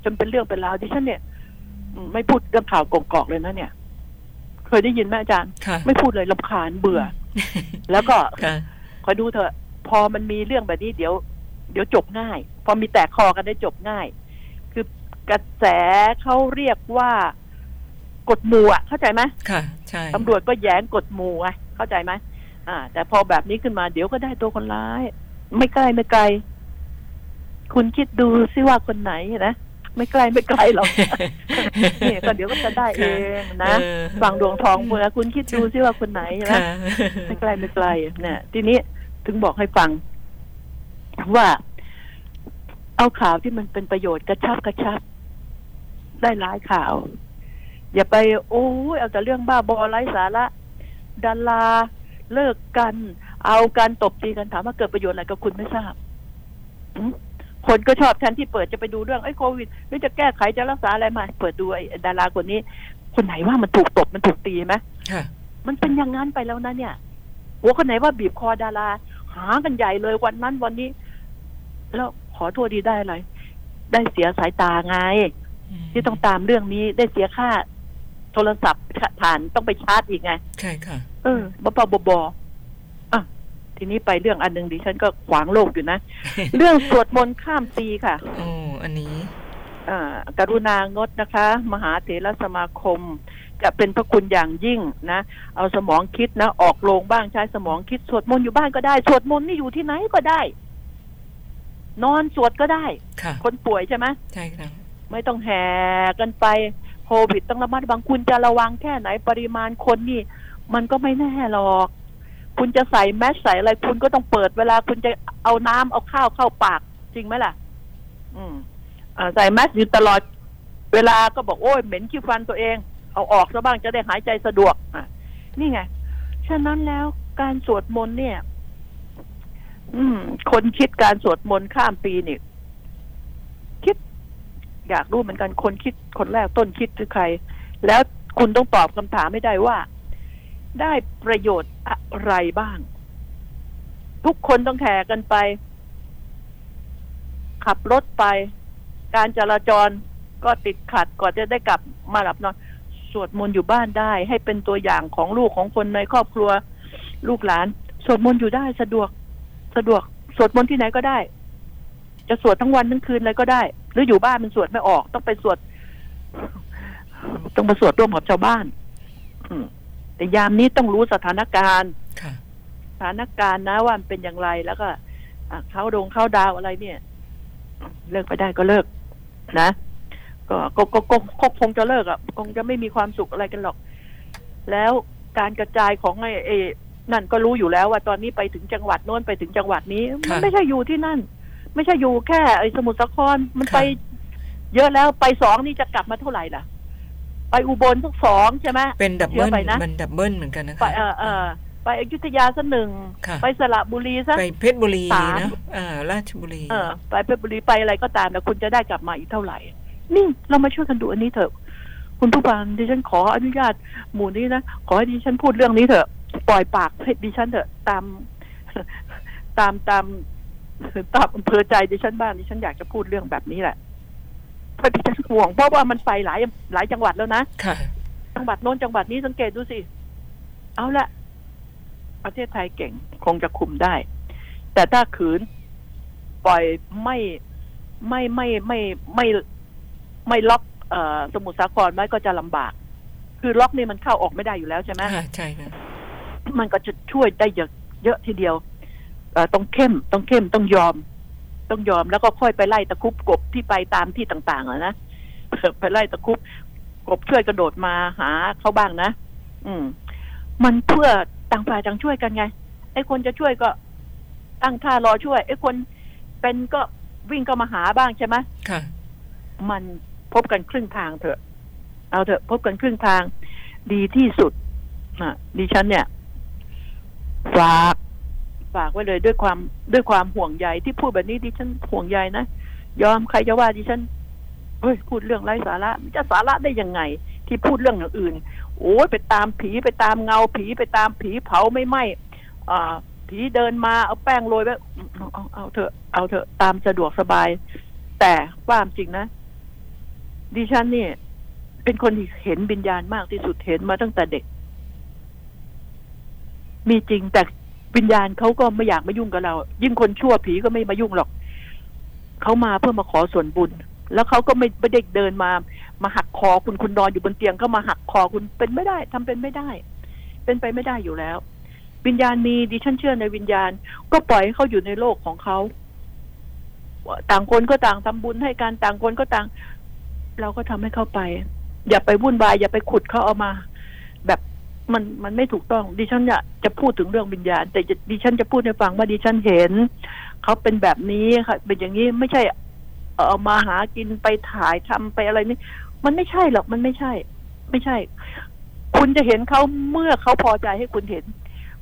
จนเป็นเรื่องเป็นราวดิฉันเนี่ยไม่พูดเรื่องข่าวกกอกเลยนะเนี่ยเคยได้ยินไหมอาจารย์ไม่พูดเลยรำคาญเบื่อแล้วก็คอยดูเถอะพอมันมีเรื่องแบบนี้เดี๋ยวจบง่ายพอมีแตกคอกันได้จบง่ายคือกระแสเขาเรียกว่ากฎหมู่อ่ะเข้าใจไหมค่ะใช่ตำรวจก็แย้งกฎหมู่อ่ะเข้าใจไหมแต่พอแบบนี้ขึ้นมาเดี๋ยวก็ได้ตัวคนร้ายไม่ไกลคุณคิดดูซิว่าคนไหนนะไม่ไกลหรอกนี่ก็เดี๋ยวก็จะได้เองนะฟังดวงทองคุณนะคุณคิดดูซิว่าคนไหนนะไม่ไกลเนี่ยทีนี้ถึงบอกให้ฟังว่าเอาข่าวที่มันเป็นประโยชน์กระชับได้หลายข่าวอย่าไปโอ้ยเอาแต่เรื่องบ้าบอไร้สาระดาราเลิกกันเอากันตบตีกันถามว่าเกิดประโยชน์อะไรกับคุณไม่ทราบคนก็ชอบแทนที่เปิดจะไปดูเรื่องไอ้โควิดหรือจะแก้ไขจะรักษาอะไรมาเปิดดูไอ้ดาราคนนี้คนไหนว่ามันถูกตบมันถูกตีไหมมันเป็นอย่างนั้นไปแล้วนะเนี่ยโอ้คนไหนว่าบีบคอดาราหากันใหญ่เลยวันนั้นวันนี้แล้วขอโทษดีได้อะไรได้เสียสายตาไงที่ต้องตามเรื่องนี้ได้เสียค่าโทรศัพท์ผ่านต้องไปชาร์จอีกไงใช่ค่ะบ้าอ่ะทีนี้ไปเรื่องอันนึงดิฉันก็ขวางโลกอยู่นะ เรื่องสวดมนต์ข้ามปีค่ะอ๋ออันนี้กรุณางดนะคะมหาเถรสมาคมจะเป็นพระคุณอย่างยิ่งนะเอาสมองคิดนะออกโรงบ้างใช้สมองคิดสวดมนต์อยู่บ้านก็ได้สวดมนต์นี่อยู่ที่ไหนก็ได้นอนสวดก็ได้คนป่วยใช่ไหมใช่ครับไม่ต้องแห่กันไปโควิดต้องระมัดระวังคุณจะระวังแค่ไหนปริมาณคนนี่มันก็ไม่แน่หรอกคุณจะใส่แมสใส่อะไรคุณก็ต้องเปิดเวลาคุณจะเอาน้ำเอาข้าวเข้าปากจริงไหมล่ะใส่แมสอยู่ตลอดเวลาก็บอกโอ้ยเหม็นขี้ฟันตัวเองเอาออกซะบ้างจะได้หายใจสะดวกนี่ไงฉะนั้นแล้วการสวดมนต์เนี่ยคนคิดการสวดมนต์ข้ามปีนี่คิดอยากรู้เหมือนกันคนคิดคนแรกต้นคิดคือใครแล้วคุณต้องตอบคำถามให้ได้ว่าได้ประโยชน์อะไรบ้างทุกคนต้องแห่กันไปขับรถไปการจราจรก็ติดขัดก่อนจะได้กลับมาหลับนอนสวดมนต์อยู่บ้านได้ให้เป็นตัวอย่างของลูกของคนในครอบครัวลูกหลานสวดมนต์อยู่ได้สะดวกสวดมนต์ที่ไหนก็ได้จะสวดทั้งวันทั้งคืนอะไรก็ได้หรืออยู่บ้านมันสวดไม่ออกต้องมาสวดร่วมกับชาวบ้านแต่ยามนี้ต้องรู้สถานการณ์นะว่ามันเป็นอย่างไรแล้วก็เขาดาวอะไรเนี่ยเลิกไปได้ก็เลิกนะก็คงจะเลิกอ่ะคงจะไม่มีความสุขอะไรกันหรอกแล้วการกระจายของไอ้นั่นก็รู้อยู่แล้วว่าตอนนี้ไปถึงจังหวัดโน้นไปถึงจังหวัดนี้มันไม่ใช่อยู่ที่นั่นไม่ใช่อยู่แค่ไอ้สมุทรสาครมันไปเยอะแล้วไป2นี่จะกลับมาเท่าไหร่ล่ะไปอุบลสัก2ใช่มั้ยเป็นดับเบิ้ลมันดับเบิ้ลเหมือนกันนะคะไปอยุธยาซะ1ไปสระบุรีซะไปเพชรบุรีนะราชบุรีไปเพชรบุรีไปอะไรก็ตามแล้วคุณจะได้กลับมาอีกเท่าไหร่นี่เรามาช่วยกันดูอันนี้เถอะคุณผู้ฟังดิฉันขออนุญาตหมู่นี้นะขอให้ดิฉันพูดเรื่องนี้เถอะปล่อยปากให้ดิฉันเถอะตามอำเภอใจดิฉันบ้างดิฉันอยากจะพูดเรื่องแบบนี้แหละเพราะดิฉันห่วงเพราะว่ามันไปหลายจังหวัดแล้วนะจังหวัดโน้นจังหวัดนี้สังเกตดูสิเอาละประเทศไทยเก่งคงจะคุมได้แต่ถ้าขืนปล่อยไม่ล็อกสมุทรสาครไว้ก็จะลำบากคือล็อกนี่มันเข้าออกไม่ได้อยู่แล้วใช่ไหมใช่ค่ะมันก็จะช่วยได้เยอะทีเดียวต้องเข้มต้องยอมแล้วก็ค่อยไปไล่ตะคุบกบที่ไปตามที่ต่างๆนะไปไล่ตะคุบกบช่วยกระโดดมาหาเขาบ้างนะมันเพื่อต่างฝ่ายต่างช่วยกันไง ไอ้คนจะช่วยก็ตั้งท่ารอช่วยไอ้คนเป็นก็วิ่งเข้ามาหาบ้างใช่ไหมค่ะมันพบกันครึ่งทางเถอะเอาเถอะพบกันครึ่งทางดีที่สุดนะดิฉันเนี่ยฝากไว้เลยด้วยความห่วงใยที่พูดแบบนี้ดิฉันห่วงใยนะยอมใครจะว่าดิฉันเฮ้ยพูดเรื่องไร้สาระมันจะสาระได้ยังไงที่พูดเรื่องอื่นโอ้ยไปตามผีไปตามเงาผีไปตามผีเผาไม่ไหม้ผีเดินมาเอาแป้งโรยไว้เอาเถอะตามสะดวกสบายแต่ความจริงนะดิฉันนี่เป็นคนที่เห็นวิญญาณมากที่สุดเห็นมาตั้งแต่เด็กมีจริงแต่วิญญาณเขาก็ไม่อยากมายุ่งกับเรายิ่งคนชั่วผีก็ไม่มายุ่งหรอกเขามาเพื่อมาขอส่วนบุญแล้วเขาก็ไม่ได้เดินมาหักคอคุณนอนอยู่บนเตียงเขามาหักคอคุณเป็นไม่ได้ทำเป็นไม่ได้เป็นไปไม่ได้อยู่แล้ววิญญาณมีดิฉันเชื่อในวิญญาณก็ปล่อยให้เขาอยู่ในโลกของเขาต่างคนก็ต่างทำบุญให้กันต่างคนก็ต่างเราก็ทำให้เขาไปอย่าไปวุ่นวายอย่าไปขุดเขาเอามาแบบมันไม่ถูกต้องดิฉันจะพูดถึงเรื่องวิญญาณแต่ดิฉันจะพูดให้ฟังว่าดิฉันเห็นเขาเป็นแบบนี้ค่ะเป็นอย่างนี้ไม่ใช่เอามาหากินไปถ่ายทำไปอะไรนี่มันไม่ใช่หรอกมันไม่ใช่คุณจะเห็นเขาเมื่อเขาพอใจให้คุณเห็น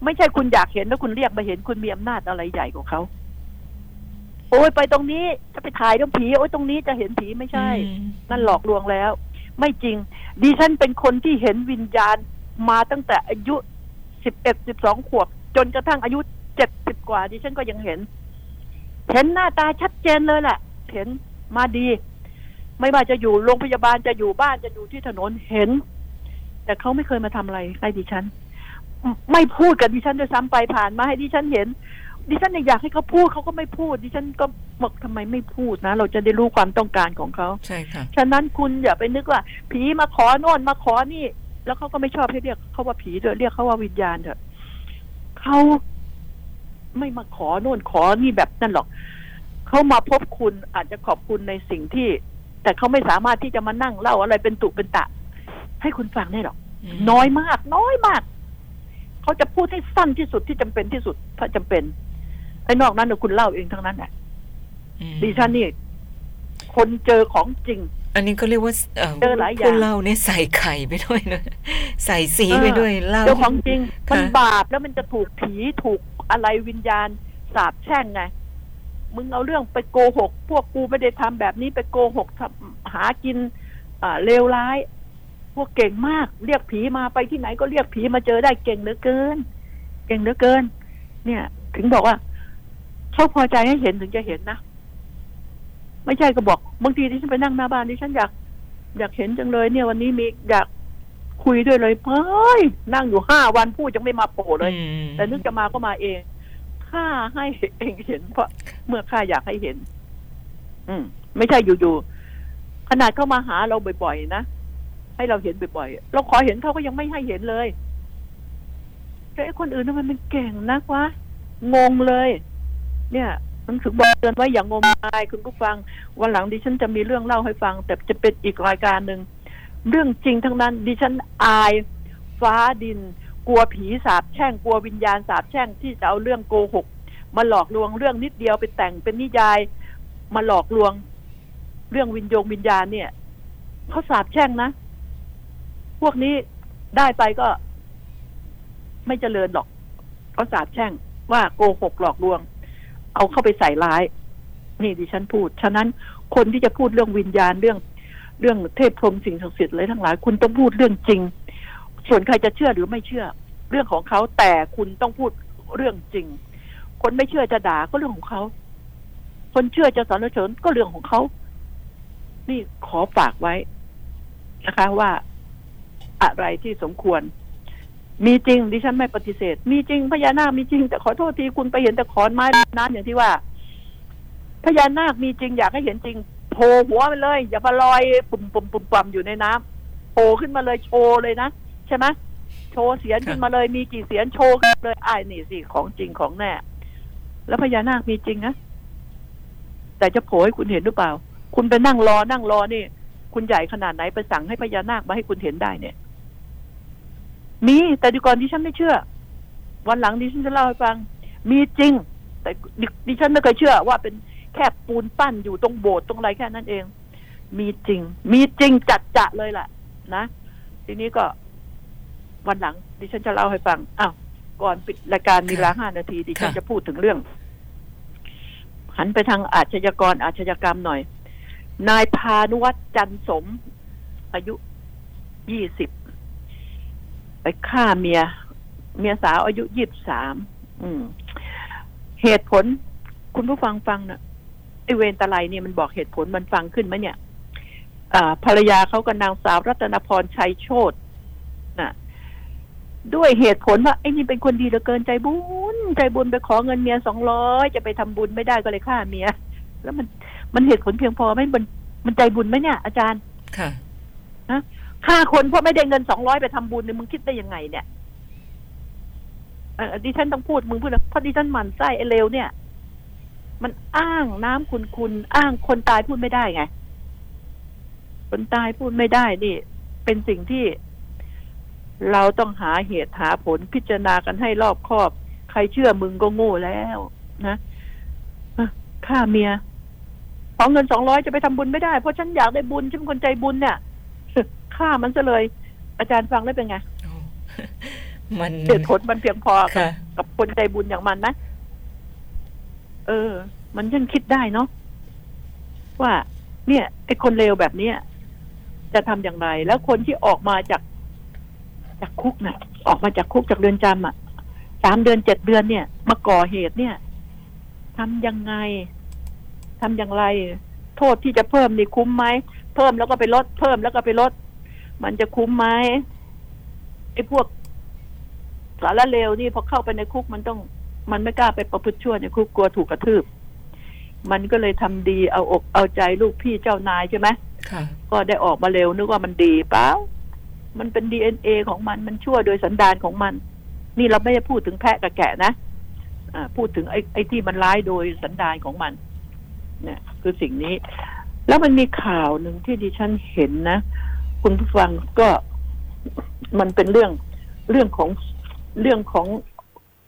ไม่ใช่คุณอยากเห็นแล้วคุณเรียกมาเห็นคุณมีอำนาจอะไรใหญ่กว่าเขาโอ้ยไปตรงนี้จะไปถ่ายเรื่องผีโอ้ยตรงนี้จะเห็นผีไม่ใช่นั่นหลอกลวงแล้วไม่จริงดิฉันเป็นคนที่เห็นวิญญาณมาตั้งแต่อายุ11 12ขวบจนกระทั่งอายุ70กว่าดิฉันก็ยังเห็นหน้าตาชัดเจนเลยแหละเห็นมาดีไม่ว่าจะอยู่โรงพยาบาลจะอยู่บ้านจะอยู่ที่ถนนเห็นแต่เขาไม่เคยมาทำอะไรให้ดิฉันไม่พูดกับดิฉันด้วยซ้ำไปผ่านมาให้ดิฉันเห็นดิฉันอยากให้เขาพูดเขาก็ไม่พูดดิฉันก็บอกทำไมไม่พูดนะเราจะได้รู้ความต้องการของเขาใช่ค่ะฉะนั้นคุณอย่าไปนึกว่าผีมาขอโน่นมาขอนี่แล้วเขาก็ไม่ชอบให้เรียกเขาว่าผีด้วยเรียกเขาว่าวิญญาณเถอะเขาไม่มาขอโน่นขอนี่แบบนั่นหรอกเขามาพบคุณอาจจะขอบคุณในสิ่งที่แต่เขาไม่สามารถที่จะมานั่งเล่าอะไรเป็นตุเป็นตะให้คุณฟังได้หรอกน้อยมากเขาจะพูดให้สั้นที่สุดที่จำเป็นที่สุดถ้าจำเป็นไอ้นอกนั้นเนี่ยคุณเล่าเองทั้งนั้นแหละดิฉันนี่คนเจอของจริงอันนี้ก็เรียกว่าผู้เล่าเนี่ยใส่ไข่ไปด้วยนะใส่สีไปด้วยเล่าเจอของจริงมันบาปแล้วมันจะถูกผีถูกอะไรวิญญาณสาปแช่งไงมึงเอาเรื่องไปโกหกพวกกูไม่ได้ทำแบบนี้ไปโกหกหากินเลวร้ายพวกเก่งมากเรียกผีมาไปที่ไหนก็เรียกผีมาเจอได้เก่งเหลือเกินเนี่ยถึงบอกว่าเขาพอใจให้เห็นถึงจะเห็นนะไม่ใช่ก็บอกบางทีที่ฉันไปนั่งหน้าบ้านที่ฉันอยากเห็นจังเลยเนี่ยวันนี้มีอยากคุยด้วยเลยเฮ้ยนั่งอยู่5วันพูดยังไม่มาโผล่เลยแต่นึกจะมาก็มาเองข้าให้เองเห็นเพราะเมื่อข้าอยากให้เห็นไม่ใช่อยู่ๆขนาดเข้ามาหาเราบ่อยๆนะให้เราเห็นบ่อยๆเราขอเห็นเขาก็ยังไม่ให้เห็นเลยแต่ไอ้คนอื่นทำไมมันเก่งนักวะงงเลยเนี่ยมันถึงบอกเตือนไว้อย่างงมงายคุณผู้ฟังวันหลังดิฉันจะมีเรื่องเล่าให้ฟังแต่จะเป็นอีกรายการนึงเรื่องจริงทั้งนั้นดิฉันอายฟ้าดินกลัวผีสาปแช่งกลัววิญญาณสาปแช่งที่จะเอาเรื่องโกหกมาหลอกลวงเรื่องนิดเดียวไปแต่งเป็นนิยายมาหลอกลวงเรื่องวิญญาณเนี่ยเขาสาปแช่งนะพวกนี้ได้ไปก็ไม่เจริญหรอกเขาสาปแช่งว่าโกหกหลอกลวงเอาเข้าไปใส่ร้ายนี่ดิฉันพูดฉะนั้นคนที่จะพูดเรื่องวิญญาณเรื่องเทพพรหมสิ่งศักดิ์สิทธิ์อะไรทั้งหลายคุณต้องพูดเรื่องจริงส่วนใครจะเชื่อหรือไม่เชื่อเรื่องของเขาแต่คุณต้องพูดเรื่องจริงคนไม่เชื่อจะด่าก็เรื่องของเขาคนเชื่อจะสรรเสริญก็เรื่องของเขานี่ขอฝากไว้นะคะว่าอะไรที่สมควรมีจริงดิฉันไม่ปฏิเสธมีจริงพญานาคมีจริงแต่ขอโทษทีคุณไปเห็นแต่ขอนไม้น้ำอย่างที่ว่าพญานาคมีจริงอยากให้เห็นจริงโผล่หัวไปเลยอย่ามาลอยปุ่มอยู่ในน้ำโผล่ขึ้นมาเลยโชว์เลยนะใช่ไหมโชว์เสียนขึ้นมาเลยมีกี่เสียนโชว์ขึ้นเลยไอ้นี่สิของจริงของแน่แล้วพญานาคมีจริงนะแต่จะโผล่ให้คุณเห็นหรือเปล่าคุณไปนั่งรอนี่คุณใหญ่ขนาดไหนไปสั่งให้พญานาคมาให้คุณเห็นได้เนี่ยมีแต่ดูก่อนที่ฉันไม่เชื่อ วันหลังดิฉันจะเล่าให้ฟังมีจริงแต่ดิฉันไม่เคยเชื่อว่าเป็นแค่ปูนปั้นอยู่ตรงโบสถ์ตรงอะไรแค่นั้นเองมีจริงจัดเลยแหละนะทีนี้ก็วันหลังดิฉันจะเล่าให้ฟังอ้าวก่อนปิดรายการมีเวลา5นาทีดิฉันจะพูดถึงเรื่องหันไปทางอาชญากรรมหน่อยนายพานุวัฒน์จันทร์สมอายุ20ไปฆ่าเมียสาวอายุ23เหตุผลคุณผู้ฟังฟังนะไอเวรตะไลเนี่ยมันบอกเหตุผลมันฟังขึ้นมั้ยเนี่ยภรรยาเขากับนางสาวรัตนพรชัยโชตินะด้วยเหตุผลว่าไอ้นี่เป็นคนดีเหลือเกินใจบุญไปขอเงินเมีย200จะไปทำบุญไม่ได้ก็เลยฆ่าเมียแล้วมันเหตุผลเพียงพอไหมมันใจบุญไหมเนี่ยอาจารย์ค่ะนะฆ่าคนเพราะไม่ได้เงิน200ไปทำบุญเนี่ยมึงคิดได้ยังไงเนี่ยดิฉันต้องพูดมึงพูดนะเพราะดิฉันหมั่นไส้ไอ้เลวเนี่ยมันอ้างน้ำคุณอ้างคนตายพูดไม่ได้ไงคนตายพูดไม่ได้นี่เป็นสิ่งที่เราต้องหาเหตุหาผลพิจารณากันให้รอบคอบใครเชื่อมึงก็โง่แล้วนะฆ่าเมียขอเงิน200จะไปทำบุญไม่ได้เพราะฉันอยากได้บุญฉันคนใจบุญเนี่ยฆ่ามันซะเลยอาจารย์ฟังได้เป็นไงมันเหตุผลมันเพียงพอกับคนใจบุญอย่างมันนะมันยังคิดได้เนาะว่าเนี่ยไอ้คนเลวแบบนี้จะทำอย่างไรแล้วคนที่ออกมาจากคุกน่ะออกมาจากคุกจากเรือนจำอ่ะ3เดือน7เดือนเนี่ยมาก่อเหตุเนี่ยทำอย่างไรโทษที่จะเพิ่มนี่คุ้มไหมเพิ่มแล้วก็ไปลดเพิ่มแล้วก็ไปลดมันจะคุ้มไหมไอ้พวกสารเลวนี่พอเข้าไปในคุกมันไม่กล้าไปประพฤติชั่วในคุกกลัวถูกกระทืบมันก็เลยทำดีเอาอกเอาใจลูกพี่เจ้านายใช่ไหมก็ได้ออกมาเร็วนึกว่ามันดีเปล่ามันเป็น DNA ของมันชั่วโดยสันดานของมันนี่เราไม่ได้พูดถึงแพะกับแกะนะพูดถึงไอ้ที่มันร้ายโดยสันดานของมันเนี่ยคือสิ่งนี้แล้วมันมีข่าวหนึ่งที่ดิฉันเห็นนะคุณผู้ฟังก็มันเป็นเรื่องของ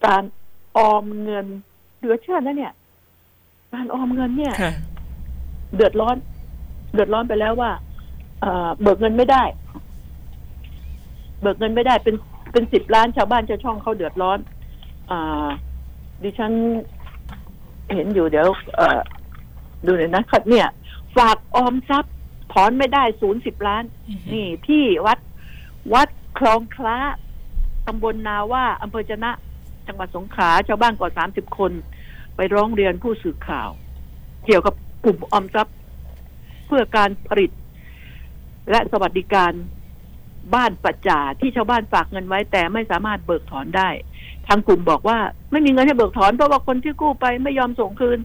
การออมเงินเหลือเชื่อนะเนี่ยการออมเงินเนี่ยเดือดร้อนไปแล้วว่าเบิกเงินไม่ได้เป็น10ล้านชาวบ้านชาวช่องเขาเดือดร้อนดิฉันเห็นอยู่เดี๋ยวดูหน่อยนะครับเนี่ยฝากออมทรัพย์ถอนไม่ได้10ล้านนี่ที่วัดคลองคล้าตำบลนาว่าอำเภอจะนะจังหวัดสงขลาชาวบ้านกว่า30คนไปร้องเรียนผู้สื่อข่าวเกี่ยวกับกลุ่มออมทรัพย์เพื่อการผลิตและสวัสดิการบ้านประจาที่ชาวบ้านฝากเงินไว้แต่ไม่สามารถเบิกถอนได้ทางกลุ่มบอกว่าไม่มีเงินให้เบิกถอนเพราะว่าคนที่กู้ไปไม่ยอมส่งคืน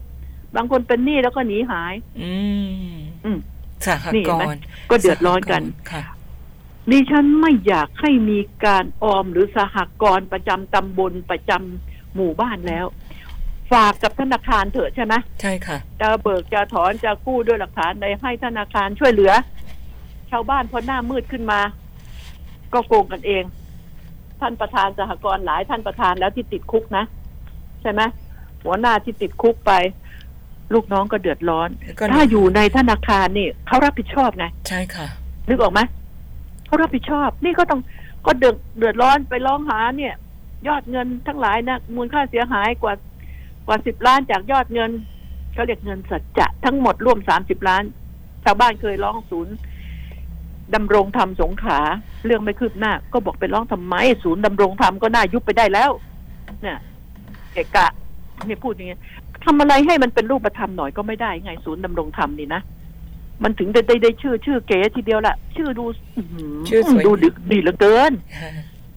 บางคนเป็นหนี้แล้วก็หนีหายสหกรณ์ก็เดือดร้อนกันดิฉันไม่อยากให้มีการออมหรือสหกรณ์ประจำตำบลประจำหมู่บ้านแล้วฝากกับธนาคารเถอะใช่ไหมใช่ค่ะจะเบิกจะถอนจะกู้ด้วยหลักฐานใดให้ธนาคารช่วยเหลือชาวบ้านพอหน้ามืดขึ้นมาก็โกงกันเองท่านประธานสหกรณ์หลายท่านประธานแล้วที่ติดคุกนะใช่ไหมหัวหน้าที่ติดคุกไปลูกน้องก็เดือดร้อนถ้าอยู่ในธนาคารนี่เขารับผิดชอบไงใช่ค่ะนึกออกไหมเขารับผิดชอบนี่ก็ต้องก็เดือดร้อนไปร้องหาเนี่ยยอดเงินทั้งหลายนะมูลค่าเสียหายกว่า10ล้านจากยอดเงินเขาเรียกเงินสัจจะทั้งหมดร่วม30ล้านชาวบ้านเคยร้องศูนย์ดำรงธรรมสงขลาเรื่องไม่คืบหน้าก็บอกไปร้องทำไมศูนย์ดำรงธรรมก็น่ายุบไปได้แล้วเนี่ยเกะกะเนี่ยพูดอย่างเงี้ยทำอะไรให้มันเป็นรูปธรรมหน่อยก็ไม่ได้ไงศูนย์ดำรงธรรมนี่นะมันถึงได้ชื่อเก๋ทีเดียวละชื่อดูดูดีเหลือเกิน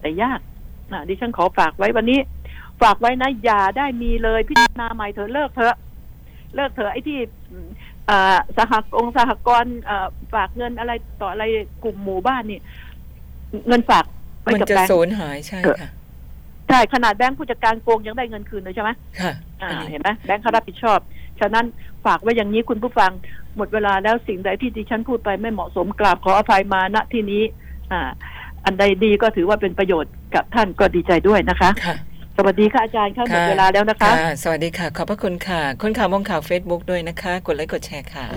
แต่ยากนะดิฉันขอฝากไว้วันนี้ฝากไว้นะอย่าได้มีเลยพิจารณาใหม่เธอเลิกเถอะไอ้ที่สหกรณ์ฝากเงินอะไรต่ออะไรกลุ่มหมู่บ้านนี่เงินฝากมันจะสูญหายใช่ค่ะใช่ขนาดแบงค์ผู้จัดการโกงยังได้เงินคืนเลยใช่ไหมค่ะเห็นไหมแบงค์เขารับผิดชอบฉะนั้นฝากไว้อย่างนี้คุณผู้ฟังหมดเวลาแล้วสิ่งใดที่ดิฉันพูดไปไม่เหมาะสมกราบขออภัยมาณที่นี้อันใดดีก็ถือว่าเป็นประโยชน์กับท่านก็ดีใจด้วยนะคะ สวัสดีค่ะอาจารย์เข้าหมดเวลาแล้วนะคะสวัสดีค่ะขอบพระคุณค่ะคนข่าวมองข่าว Facebook ด้วยนะคะกดไลค์กดแชร์ค่ะ